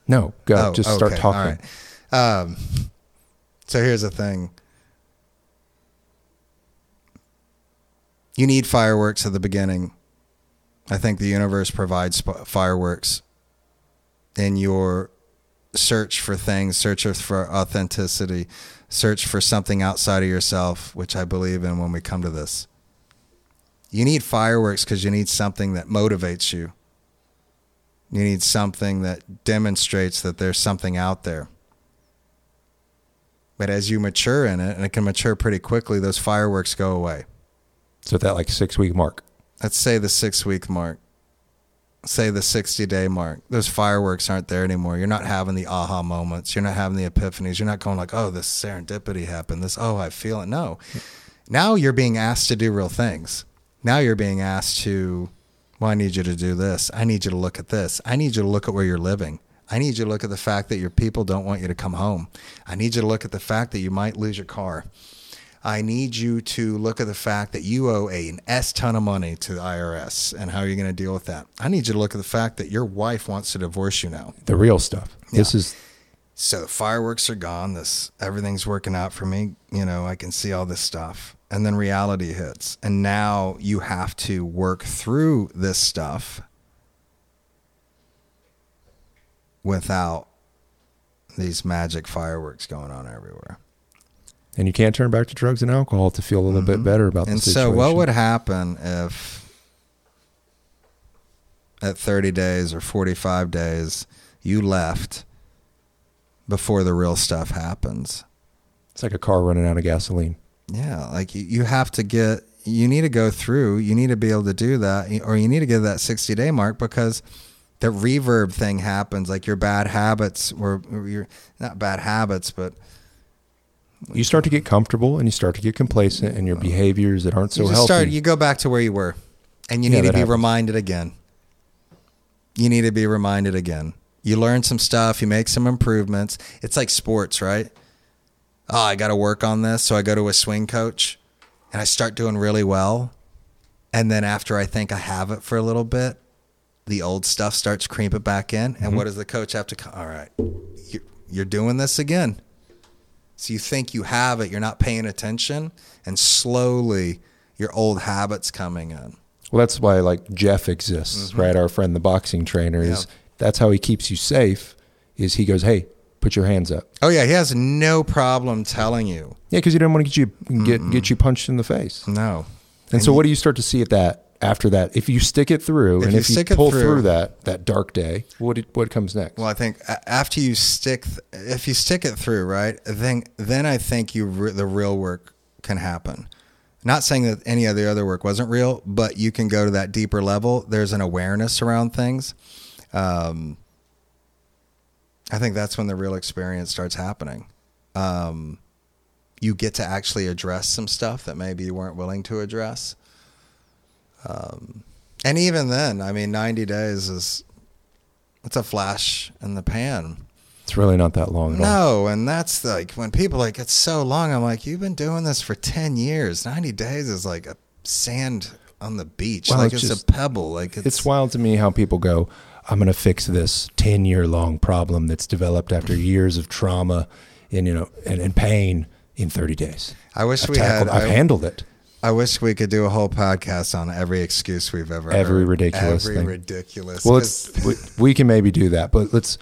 No, go. Oh, just okay. Start talking. All right. So here's the thing. You need fireworks at the beginning. I think the universe provides fireworks in your search for things, search for authenticity, search for something outside of yourself, which I believe in when we come to this. You need fireworks because you need something that motivates you. You need something that demonstrates that there's something out there. But as you mature in it, and it can mature pretty quickly, those fireworks go away. So at that 6-week mark. Let's say the 6-week mark. Say the 60-day mark. Those fireworks aren't there anymore. You're not having the aha moments. You're not having the epiphanies. You're not going like, oh, this serendipity happened. I feel it. No. Now you're being asked to do real things. Now you're being asked to, I need you to do this. I need you to look at this. I need you to look at where you're living. I need you to look at the fact that your people don't want you to come home. I need you to look at the fact that you might lose your car. I need you to look at the fact that you owe an S ton of money to the IRS and how you're going to deal with that. I need you to look at the fact that your wife wants to divorce you now. The real stuff. Yeah. So the fireworks are gone. Everything's working out for me. I can see all this stuff. And then reality hits. And now you have to work through this stuff without these magic fireworks going on everywhere. And you can't turn back to drugs and alcohol to feel a little bit better about the situation. And so what would happen if at 30 days or 45 days you left before the real stuff happens? It's like a car running out of gasoline. Yeah, you have to you need to go through, you need to be able to do that, or you need to get that 60-day mark, because the reverb thing happens, your bad habits, or your not bad habits, but... You start to get comfortable and you start to get complacent, and your behaviors that aren't so healthy. You go back to where you were, and you need to be reminded again. You need to be reminded again. You learn some stuff. You make some improvements. It's like sports, right? Oh, I got to work on this. So I go to a swing coach and I start doing really well. And then after I think I have it for a little bit, the old stuff starts creeping back in. And what does the coach have to come? All right, you're doing this again. So you think you have it, you're not paying attention, and slowly your old habits coming in. Well, that's why Jeff exists, right? Our friend, the boxing trainer, that's how he keeps you safe, is he goes, hey, put your hands up. Oh yeah, he has no problem telling you. Yeah, because he didn't want to get you punched in the face. No. And so what do you start to see at that? After that, if you stick it through, and if you pull through that dark day, what comes next? Well, I think after you if you stick it through, right, then I think the real work can happen. Not saying that any of the other work wasn't real, but you can go to that deeper level. There's an awareness around things. I think that's when the real experience starts happening. You get to actually address some stuff that maybe you weren't willing to address. And even then, 90 days it's a flash in the pan. It's really not that long at all. No, and that's when people it's so long, I'm you've been doing this for 10 years. 90 days is like a sand on the beach. Well, it's a pebble. It's wild to me how people go, I'm going to fix this 10-year-long problem that's developed after years of trauma and pain in 30 days. I wish I've handled it. I wish we could do a whole podcast on every excuse we've ever heard. Every ridiculous thing. Every ridiculous. Well, we can maybe do that, but let's...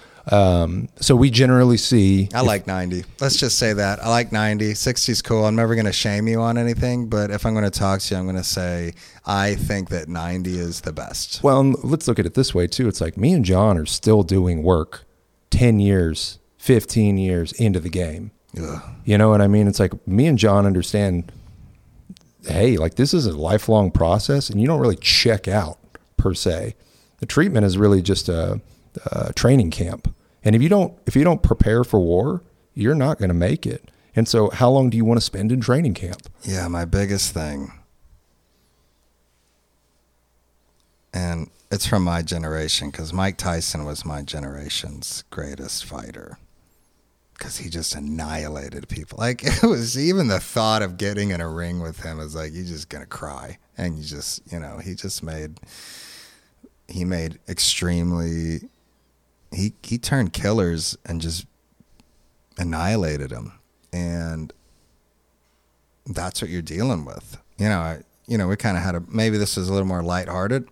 so we generally see... I like 90. Let's just say that. I like 90. 60's cool. I'm never going to shame you on anything, but if I'm going to talk to you, I'm going to say, I think that 90 is the best. Well, let's look at it this way, too. It's me and John are still doing work 10 years, 15 years into the game. Ugh. You know what I mean? It's me and John understand... hey, like this is a lifelong process and you don't really check out per se. The treatment is really just a training camp. And if you don't prepare for war, you're not going to make it. And so how long do you want to spend in training camp? Yeah, my biggest thing, and it's from my generation, because Mike Tyson was my generation's greatest fighter, because he just annihilated people. Like, it was even the thought of getting in a ring with him is like, you're just going to cry. And you just, you know, he made extremely, he turned killers and just annihilated them. And that's what you're dealing with. You know, we kind of had maybe this is a little more lighthearted,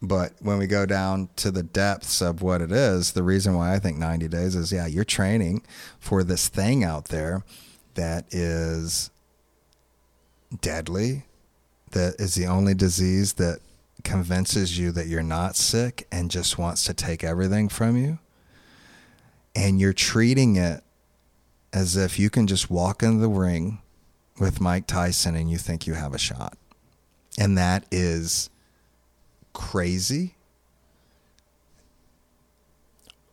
but when we go down to the depths of what it is, the reason why I think 90 days is, yeah, you're training for this thing out there that is deadly, that is the only disease that convinces you that you're not sick and just wants to take everything from you. And you're treating it as if you can just walk in the ring with Mike Tyson and you think you have a shot. And that is crazy.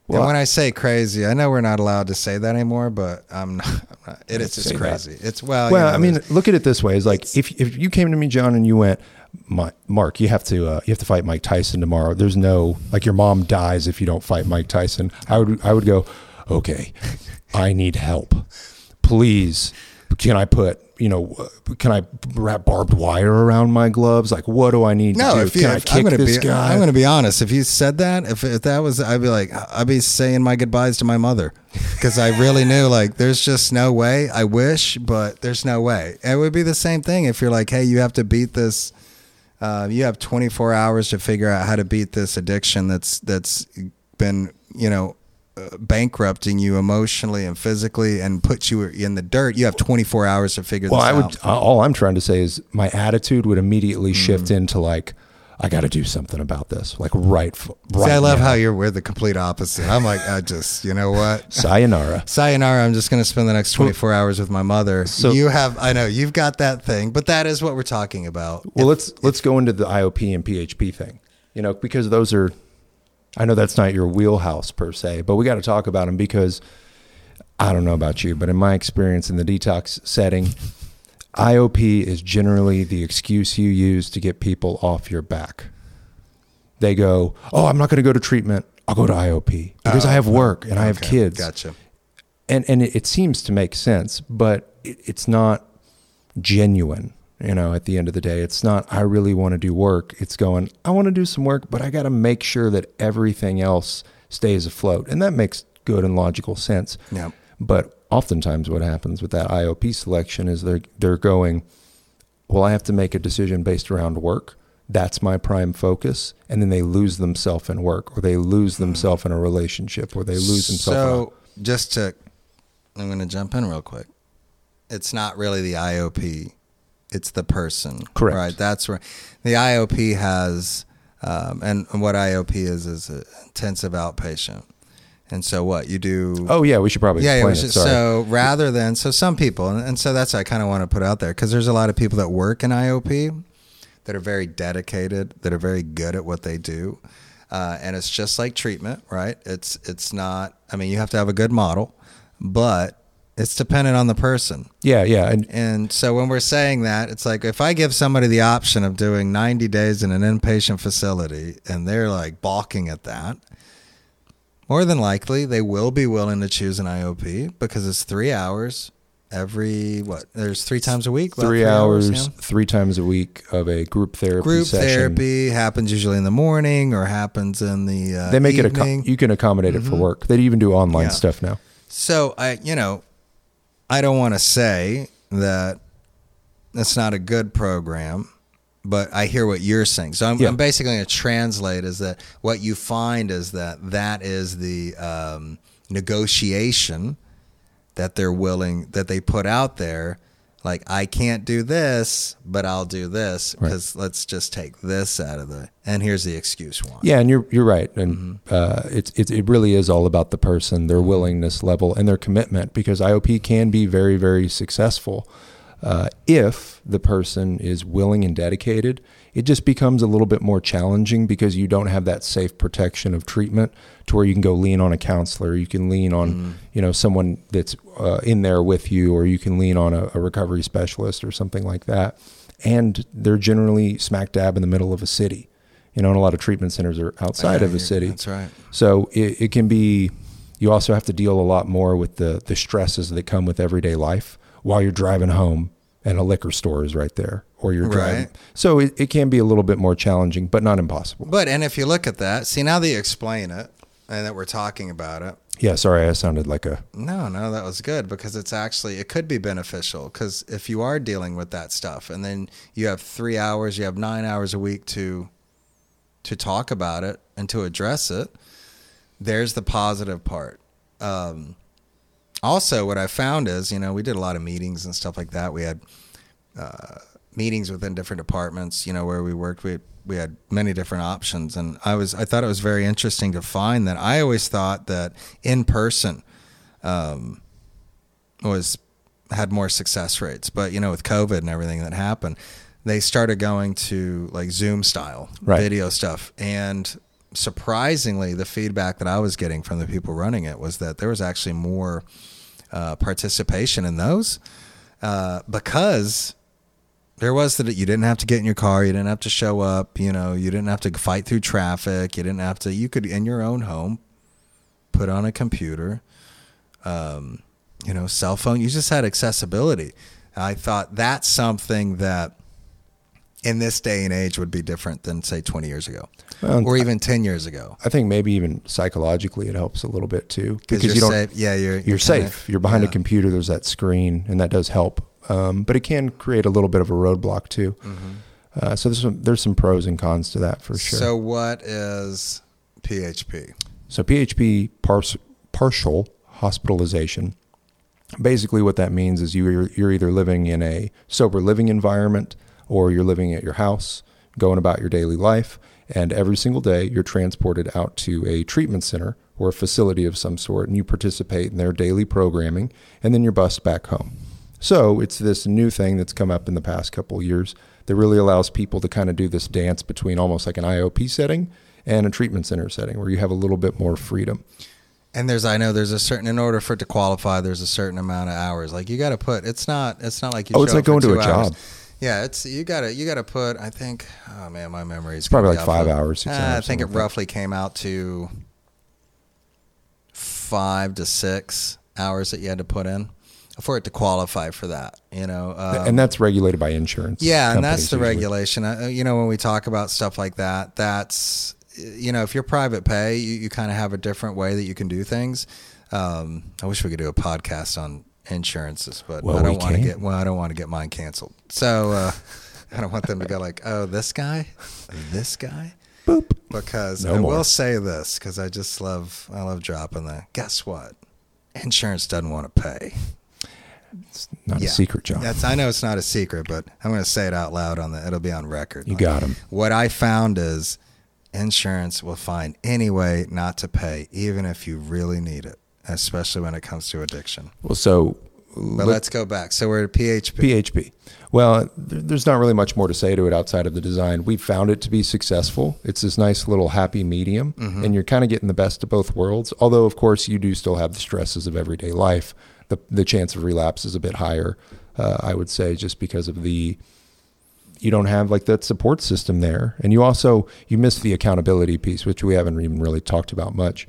Well, and when I say crazy, I know we're not allowed to say that anymore, but I'm not it's just crazy. That. It's well, I mean, look at it this way. It's like, if you came to me, John, and you went, Mark, you have to fight Mike Tyson tomorrow. There's no, like, your mom dies if you don't fight Mike Tyson. I would go, okay, I need help. Please. Can I put, can I wrap barbed wire around my gloves? Like, what do I need to do? Can I kick this guy? I'm going to be honest. If you said that, if that was, I'd be saying my goodbyes to my mother, because I really knew, like, there's just no way. I wish, but there's no way. It would be the same thing if you're like, hey, you have to beat this. You have 24 hours to figure out how to beat this addiction that's been, bankrupting you emotionally and physically and put you in the dirt. You have 24 hours to figure this out. All I'm trying to say is my attitude would immediately shift into like, I got to do something about this. Like right. See, I love how we're the complete opposite. I'm like, I just, you know what? Sayonara. I'm just going to spend the next 24 hours with my mother. So you've got that thing, but that is what we're talking about. Well, let's go into the IOP and PHP thing, because those are, I know that's not your wheelhouse per se, but we got to talk about them because I don't know about you, but in my experience in the detox setting, IOP is generally the excuse you use to get people off your back. They go, oh, I'm not going to go to treatment. I'll go to IOP because I have work and I have kids. Gotcha. And it seems to make sense, but it's not genuine. At the end of the day, it's not, I really want to do work. It's going, I want to do some work, but I got to make sure that everything else stays afloat. And that makes good and logical sense. Yeah. But oftentimes what happens with that IOP selection is they're going, well, I have to make a decision based around work. That's my prime focus. And then they lose themselves in work, or they lose themselves in a relationship, or they lose themselves. So I'm going to jump in real quick. It's not really the IOP. It's the person. Correct. Right. That's where the IOP has, and what IOP is an intensive outpatient. And so what you do. Oh yeah. We should probably explain it. Sorry. So rather than, some people, and so that's, I kind of want to put out there, cause there's a lot of people that work in IOP that are very dedicated, that are very good at what they do. And it's just like treatment, right? It's not, I mean, you have to have a good model, but it's dependent on the person. Yeah, yeah. And so when we're saying that, it's like if I give somebody the option of doing 90 days in an inpatient facility and they're like balking at that, more than likely they will be willing to choose an IOP because it's 3 hours every, what, there's 3 times a week? 3 hours, 3 times a week of a group therapy session. Group therapy happens usually in the morning or happens in the they make evening. You can accommodate it for work. They even do online stuff now. So, I don't want to say that it's not a good program, but I hear what you're saying. So I'm basically going to translate is that what you find is that is the negotiation that they're willing, that they put out there. Like, I can't do this, but I'll do this because let's just take this out of and here's the excuse one. Yeah. And you're right. And it really is all about the person, their willingness level and their commitment, because IOP can be very, very successful. If the person is willing and dedicated, it just becomes a little bit more challenging because you don't have that safe protection of treatment to where you can go lean on a counselor, you can lean on, you know, someone that's in there with you, or you can lean on a recovery specialist or something like that. And they're generally smack dab in the middle of a city, you know, and a lot of treatment centers are outside of a city. That's right. So it can be, you also have to deal a lot more with the stresses that come with everyday life while you're driving home and a liquor store is right there, or you're driving. Right. So it can be a little bit more challenging, but not impossible. But, and if you look at that, see, now that you explain it and that we're talking about it. Yeah. Sorry. I sounded like a. No, that was good, because it's actually, it could be beneficial, because if you are dealing with that stuff and then you have 3 hours, you have 9 hours a week to talk about it and to address it. There's the positive part. Also, what I found is, you know, we did a lot of meetings and stuff like that. We had meetings within different departments, you know, where we worked. We had many different options. And I thought it was very interesting to find that I always thought that in person had more success rates. But, you know, with COVID and everything that happened, they started going to like Zoom style video stuff. And surprisingly, the feedback that I was getting from the people running it was that there was actually more participation in those because there was that you didn't have to get in your car, you didn't have to show up, you know, you didn't have to fight through traffic, you didn't have to, you could in your own home put on a computer, you know, cell phone, you just had accessibility. I thought that's something that in this day and age would be different than say 20 years ago or even 10 years ago. I think maybe even psychologically it helps a little bit too, because you don't, safe. Yeah, you're safe. You're behind a computer. There's that screen, and that does help. But it can create a little bit of a roadblock too. Mm-hmm. So there's some pros and cons to that for sure. So what is PHP? So PHP, partial hospitalization. Basically what that means is you're either living in a sober living environment, or you're living at your house, going about your daily life, and every single day you're transported out to a treatment center or a facility of some sort, and you participate in their daily programming, and then you're bused back home. So it's this new thing that's come up in the past couple of years that really allows people to kind of do this dance between almost like an IOP setting and a treatment center setting, where you have a little bit more freedom. And there's a certain, in order for it to qualify, there's a certain amount of hours. Like you got to put, it's not like you show up for 2 hours. Oh, it's like going to a job. Yeah, it's you gotta put. I think. Oh man, my memory is probably like 5 hours. 6 hours, I think it roughly came out to 5 to 6 hours that you had to put in for it to qualify for that. You know, and that's regulated by insurance. Yeah, and that's the regulation. You know, when we talk about stuff like that, that's, you know, if you're private pay, you kind of have a different way that you can do things. I wish we could do a podcast on insurances, but I don't want to get mine canceled. So I don't want them to go like, oh, this guy, boop. Because no I more. Will say this, because I just love dropping that. Guess what? Insurance doesn't want to pay. It's not a secret, John. I know it's not a secret, but I'm going to say it out loud it'll be on record. You got him. What I found is insurance will find any way not to pay, even if you really need it. Especially when it comes to addiction. Well, so... But let's go back. So we're at PHP. Well, there's not really much more to say to it outside of the design. We found it to be successful. It's this nice little happy medium, and you're kind of getting the best of both worlds. Although, of course, you do still have the stresses of everyday life. The chance of relapse is a bit higher, I would say, just because of the... You don't have like that support system there. And you also... You miss the accountability piece, which we haven't even really talked about much.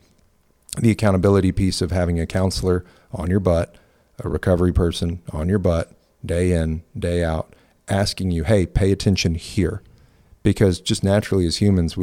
The accountability piece of having a counselor on your butt, a recovery person on your butt, day in, day out, asking you, hey, pay attention here. Because just naturally as humans,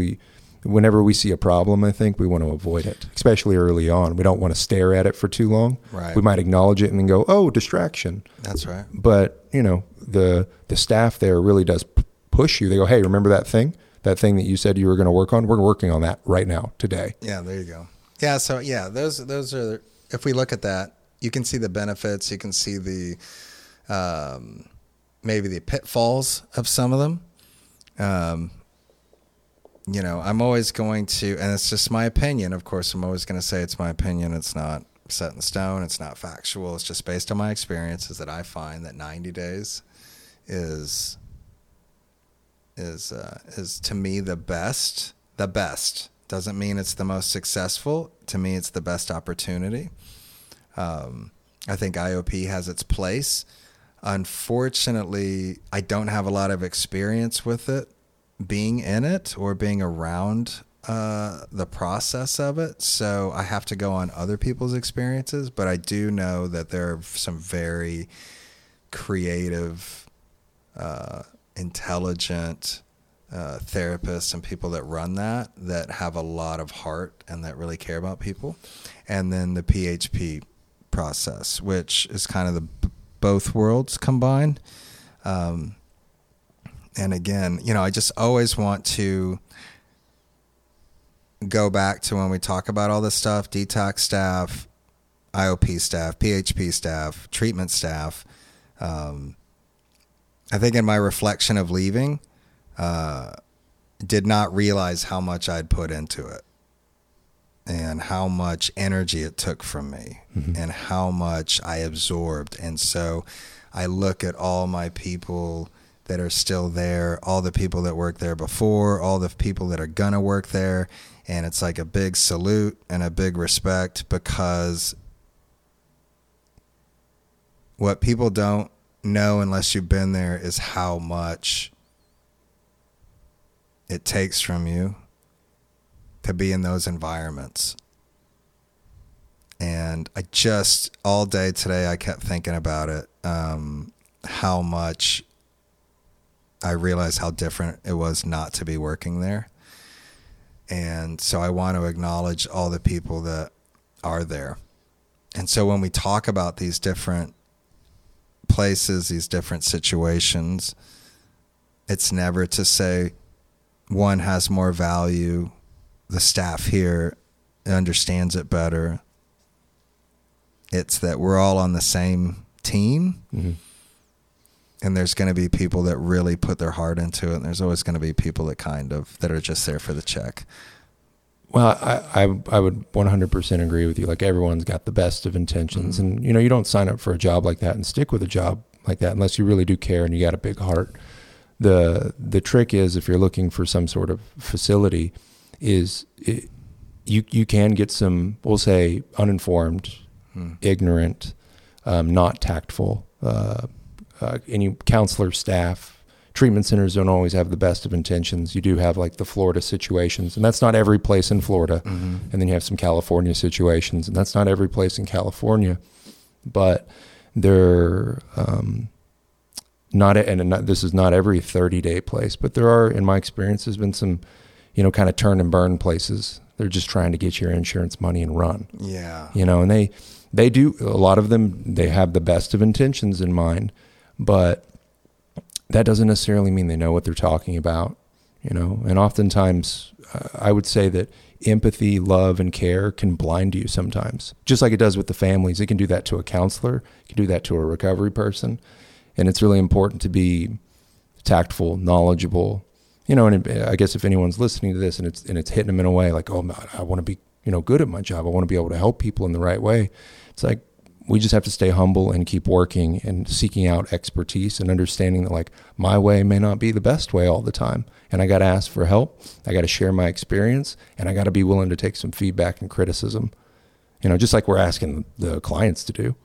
whenever we see a problem, I think we want to avoid it, especially early on. We don't want to stare at it for too long. Right. We might acknowledge it and then go, oh, distraction. That's right. But, you know, the staff there really does push you. They go, hey, remember that thing that you said you were going to work on? We're working on that right now, today. Yeah, there you go. Yeah. So yeah, those are, if we look at that, you can see the benefits, you can see the, maybe the pitfalls of some of them. You know, I'm always going to, and it's just my opinion. Of course, I'm always going to say it's my opinion. It's not set in stone. It's not factual. It's just based on my experiences that I find that 90 days is to me the best. Doesn't mean it's the most successful. To me, it's the best opportunity. I think IOP has its place. Unfortunately, I don't have a lot of experience with it, being in it or being around the process of it. So I have to go on other people's experiences, but I do know that there are some very creative, intelligent therapists and people that run that have a lot of heart and that really care about people. And then the PHP process, which is kind of the both worlds combined. And again, you know, I just always want to go back to when we talk about all this stuff, detox staff, IOP staff, PHP staff, treatment staff. I think in my reflection of leaving, did not realize how much I'd put into it and how much energy it took from me and how much I absorbed. And so I look at all my people that are still there, all the people that worked there before, all the people that are going to work there. And it's like a big salute and a big respect, because what people don't know unless you've been there is how much it takes from you to be in those environments. And I just, all day today, I kept thinking about it, how much I realized how different it was not to be working there. And so I want to acknowledge all the people that are there. And so when we talk about these different places, these different situations, it's never to say one has more value, the staff here understands it better. It's that we're all on the same team, and there's going to be people that really put their heart into it, and there's always going to be people that that are just there for the check. Well, I would 100% agree with you. Like, everyone's got the best of intentions, and you know, you don't sign up for a job like that and stick with a job like that unless you really do care and you got a big heart. The trick is, if you're looking for some sort of facility, you can get some, we'll say, uninformed, ignorant, not tactful. Any counselor staff, treatment centers don't always have the best of intentions. You do have like the Florida situations, and that's not every place in Florida. And then you have some California situations, and that's not every place in California. But they're this is not every 30-day place, but there are, in my experience, there's been some, you know, kind of turn and burn places. They're just trying to get your insurance money and run. Yeah. You know, and they do, a lot of them, they have the best of intentions in mind, but that doesn't necessarily mean they know what they're talking about, you know? And oftentimes I would say that empathy, love, and care can blind you sometimes, just like it does with the families. It can do that to a counselor. It can do that to a recovery person. And it's really important to be tactful, knowledgeable. You know, and I guess if anyone's listening to this and it's hitting them in a way like, oh, I want to be, you know, good at my job. I want to be able to help people in the right way. It's like, we just have to stay humble and keep working and seeking out expertise and understanding that, like, my way may not be the best way all the time. And I got to ask for help. I got to share my experience, and I got to be willing to take some feedback and criticism, you know, just like we're asking the clients to do.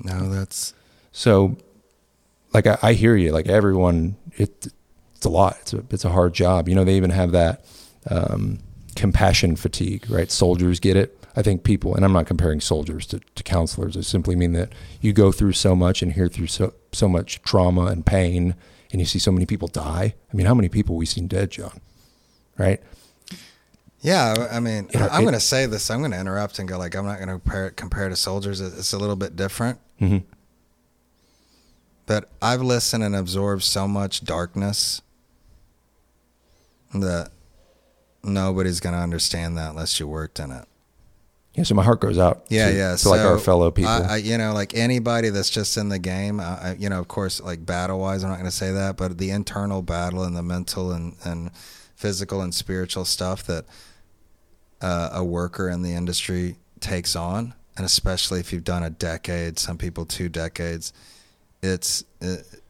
No, that's so, like, I hear you, like, everyone, it's a lot. It's a hard job. You know, they even have that compassion fatigue, right? Soldiers get it. I think people, and I'm not comparing soldiers to counselors. I simply mean that you go through so much and hear through so much trauma and pain, and you see so many people die. I mean, how many people we've seen dead, John? Right? Yeah. I mean, I'm going to say this. I'm going to interrupt and go, like, I'm not going to compare to soldiers. It's a little bit different. Mm-hmm. But I've listened and absorbed so much darkness that nobody's going to understand that unless you worked in it. Yeah, so my heart goes out to like our fellow people. You know, like, anybody that's just in the game, you know, of course, like, battle-wise, I'm not going to say that, but the internal battle and the mental and physical and spiritual stuff that a worker in the industry takes on, and especially if you've done a decade, some people 2 decades, it's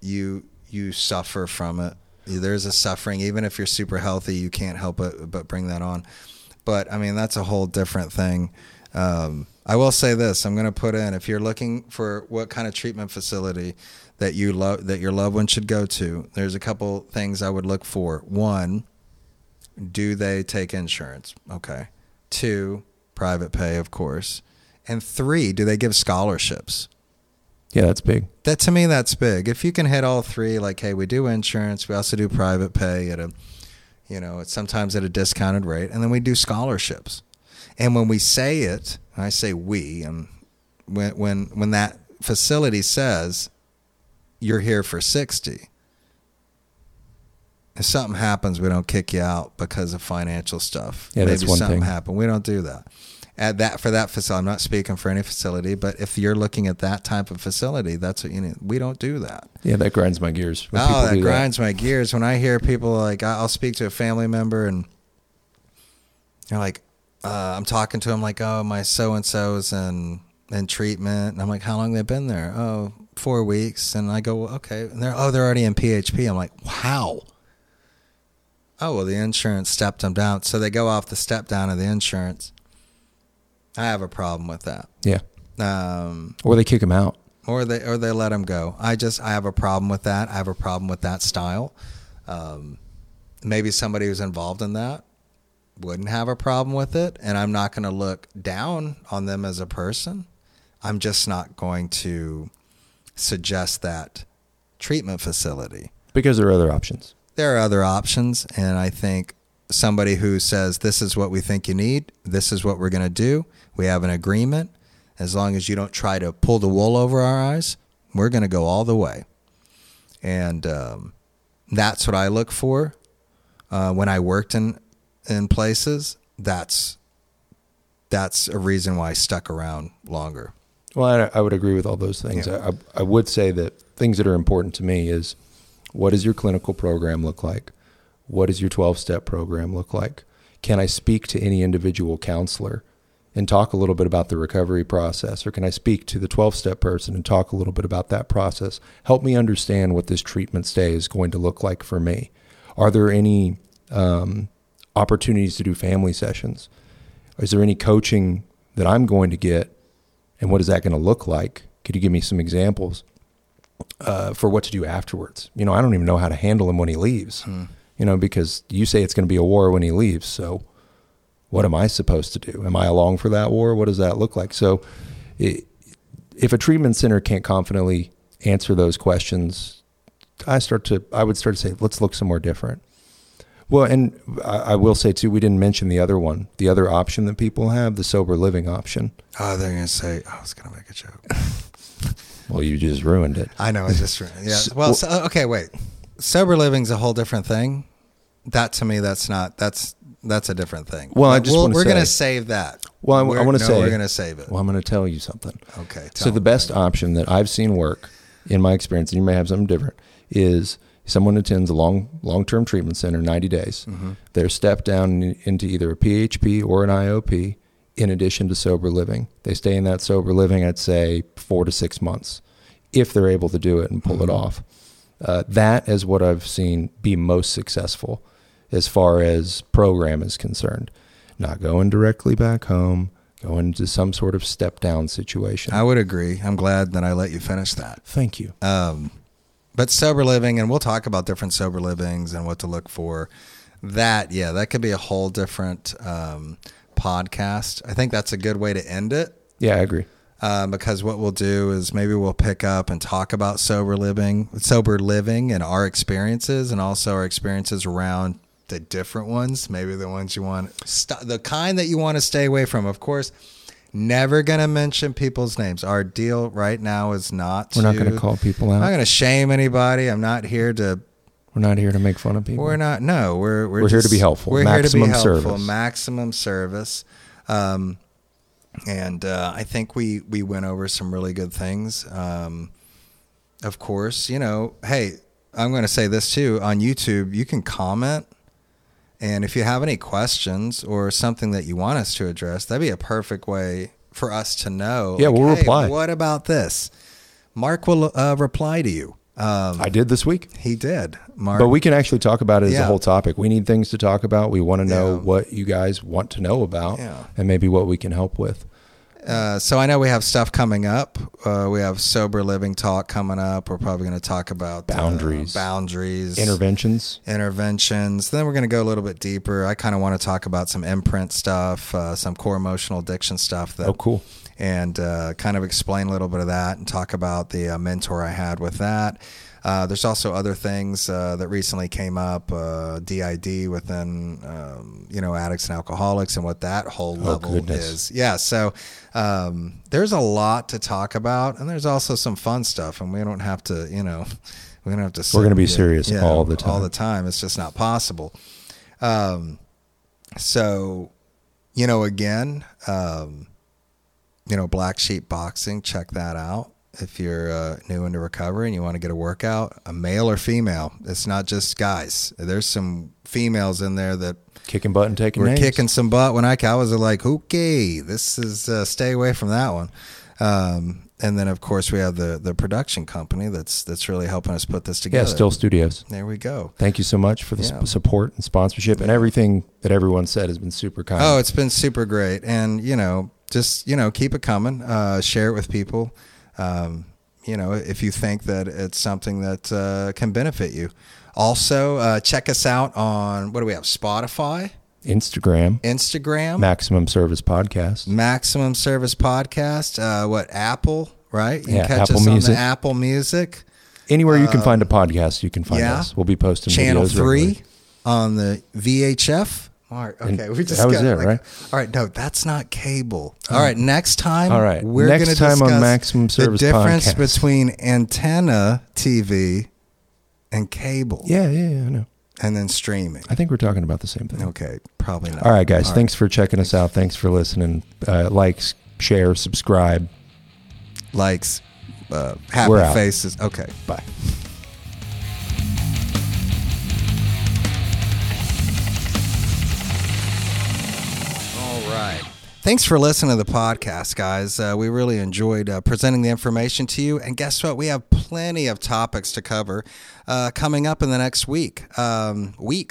you suffer from it. There's a suffering. Even if you're super healthy, you can't help it but bring that on. But I mean, that's a whole different thing. I will say this, I'm going to put in, if you're looking for what kind of treatment facility that you love, that your loved one should go to, there's a couple things I would look for. 1, do they take insurance? Okay. 2, private pay, of course. And 3, do they give scholarships? Yeah, that's big. That, to me, that's big. If you can hit all 3, like, hey, we do insurance, we also do private pay at a, you know, it's sometimes at a discounted rate, and then we do scholarships. And when we say it, and I say we, and when that facility says you're here for 60, if something happens, we don't kick you out because of financial stuff. Yeah, that's one thing. Maybe something happened. We don't do that. At that, for that facility, I'm not speaking for any facility, but if you're looking at that type of facility, that's what you need. We don't do that. Yeah, that grinds my gears. Oh, that grinds my gears. When I hear people, like, I'll speak to a family member and they're like, I'm talking to him like, oh, my so-and-so's in treatment. And I'm like, how long have they been there? Oh, 4 weeks. And I go, well, okay. And they're already in PHP. I'm like, wow. Oh, well, the insurance stepped them down. So they go off the step down of the insurance. I have a problem with that. Yeah. Or they kick them out. Or they let them go. I have a problem with that. I have a problem with that style. Maybe somebody who's involved in that wouldn't have a problem with it, and I'm not going to look down on them as a person. I'm just not going to suggest that treatment facility. Because there are other options. There are other options, and I think somebody who says, this is what we think you need, this is what we're going to do, we have an agreement, as long as you don't try to pull the wool over our eyes, we're going to go all the way. And that's what I look for. When I worked in places, that's a reason why I stuck around longer. Well, I would agree with all those things. Yeah. I would say that things that are important to me is, what does your clinical program look like? What does your 12-step program look like? Can I speak to any individual counselor and talk a little bit about the recovery process? Or can I speak to the 12-step person and talk a little bit about that process? Help me understand what this treatment stay is going to look like for me. Are there any opportunities to do family sessions? Is there any coaching that I'm going to get? And what is that going to look like? Could you give me some examples for what to do afterwards? You know, I don't even know how to handle him when he leaves. You know, because you say it's going to be a war when he leaves. So what am I supposed to do? Am I along for that war? What does that look like? So if a treatment center can't confidently answer those questions, I would start to say, let's look somewhere different. Well, and I will say too, we didn't mention the other one, the other option that people have, the sober living option. Oh, they're going to say, I was going to make a joke. Well, you just ruined it. I know. I just ruined it. Yeah. Okay, wait. Sober living's a whole different thing. That, to me, that's a different thing. Well, we're going to save that. Well, I want to say we're going to save it. Well, I'm going to tell you something. Okay. So the best option that I've seen work in my experience, and you may have something different, is someone attends a long-term treatment center, 90 days. Mm-hmm. They're stepped down into either a PHP or an IOP in addition to sober living. They stay in that sober living, I'd say 4 to 6 months, if they're able to do it and pull mm-hmm. it off. That is what I've seen be most successful as far as program is concerned. Not going directly back home, going to some sort of step down situation. I would agree. I'm glad that I let you finish that. Thank you. But sober living, and we'll talk about different sober livings and what to look for. That could be a whole different podcast. I think that's a good way to end it. Yeah, I agree. Because what we'll do is maybe we'll pick up and talk about sober living and our experiences, and also our experiences around the different ones, maybe the ones you want, the kind that you want to stay away from. Of course, never going to mention people's names. Our deal right now is we're not going to call people out. I'm not going to shame anybody. We're not here to make fun of people. We're here to be helpful. We're maximum here to be helpful. Service. Maximum service. And I think we went over some really good things. Of course, you know, hey, I'm going to say this too. On YouTube, you can comment. And if you have any questions or something that you want us to address, that'd be a perfect way for us to know. Yeah, like, we'll reply. What about this? Mark will reply to you. I did this week. He did, Mark. But we can actually talk about it as a whole topic. We need things to talk about. We want to know what you guys want to know about and maybe what we can help with. So I know we have stuff coming up. We have sober living talk coming up. We're probably going to talk about boundaries, interventions. Then we're going to go a little bit deeper. I kind of want to talk about some imprint stuff, some core emotional addiction stuff. That, and kind of explain a little bit of that and talk about the mentor I had with that. There's also other things that recently came up, DID within, addicts and alcoholics and what that whole level is. Yeah. So there's a lot to talk about, and there's also some fun stuff, and we don't have to, we don't have to. We're going to be serious all the time. All the time. It's just not possible. Black Sheep Boxing, check that out. If you're new into recovery and you want to get a workout, a male or female, it's not just guys. There's some females in there that kicking butt and taking names. Kicking some butt. When I was like, okay, this is stay away from that one. And then of course we have the production company that's really helping us put this together. Yeah, Still Studios. There we go. Thank you so much for the support and sponsorship and everything that everyone said has been super kind. Oh, it's been super great, and keep it coming. Share it with people. If you think that it's something that can benefit you. Also, check us out on, what do we have, Spotify? Instagram. Maximum Service Podcast. What, Apple, right? You can catch us on the Apple Music. Anywhere you can find a podcast, you can find us. We'll be posting videos. Channel 3 regularly. On the VHF. All right. Okay. We just got it, right? All right. No, that's not cable. All right. Next time. All right. We're going to discuss on Maximum Service the difference between antenna TV and cable. Yeah. I know. And then streaming. I think we're talking about the same thing. Okay. Probably not. All right, guys. All right. Thanks for checking us out. Thanks for listening. Likes, share, subscribe. Likes, happy faces. Okay. Bye. Right. Thanks for listening to the podcast, guys. We really enjoyed presenting the information to you. And guess what? We have plenty of topics to cover coming up in the next weeks,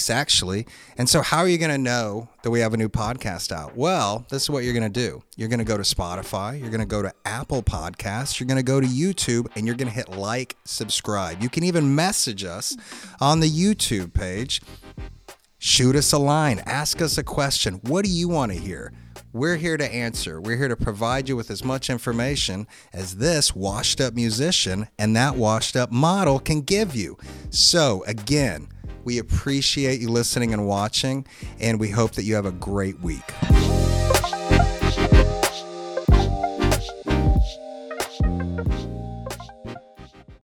actually. And so how are you going to know that we have a new podcast out? Well, this is what you're going to do. You're going to go to Spotify. You're going to go to Apple Podcasts. You're going to go to YouTube, and you're going to hit like, subscribe. You can even message us on the YouTube page. Shoot us a line. Ask us a question. What do you want to hear? We're here to answer. We're here to provide you with as much information as this washed up musician and that washed up model can give you. So again, we appreciate you listening and watching, and we hope that you have a great week.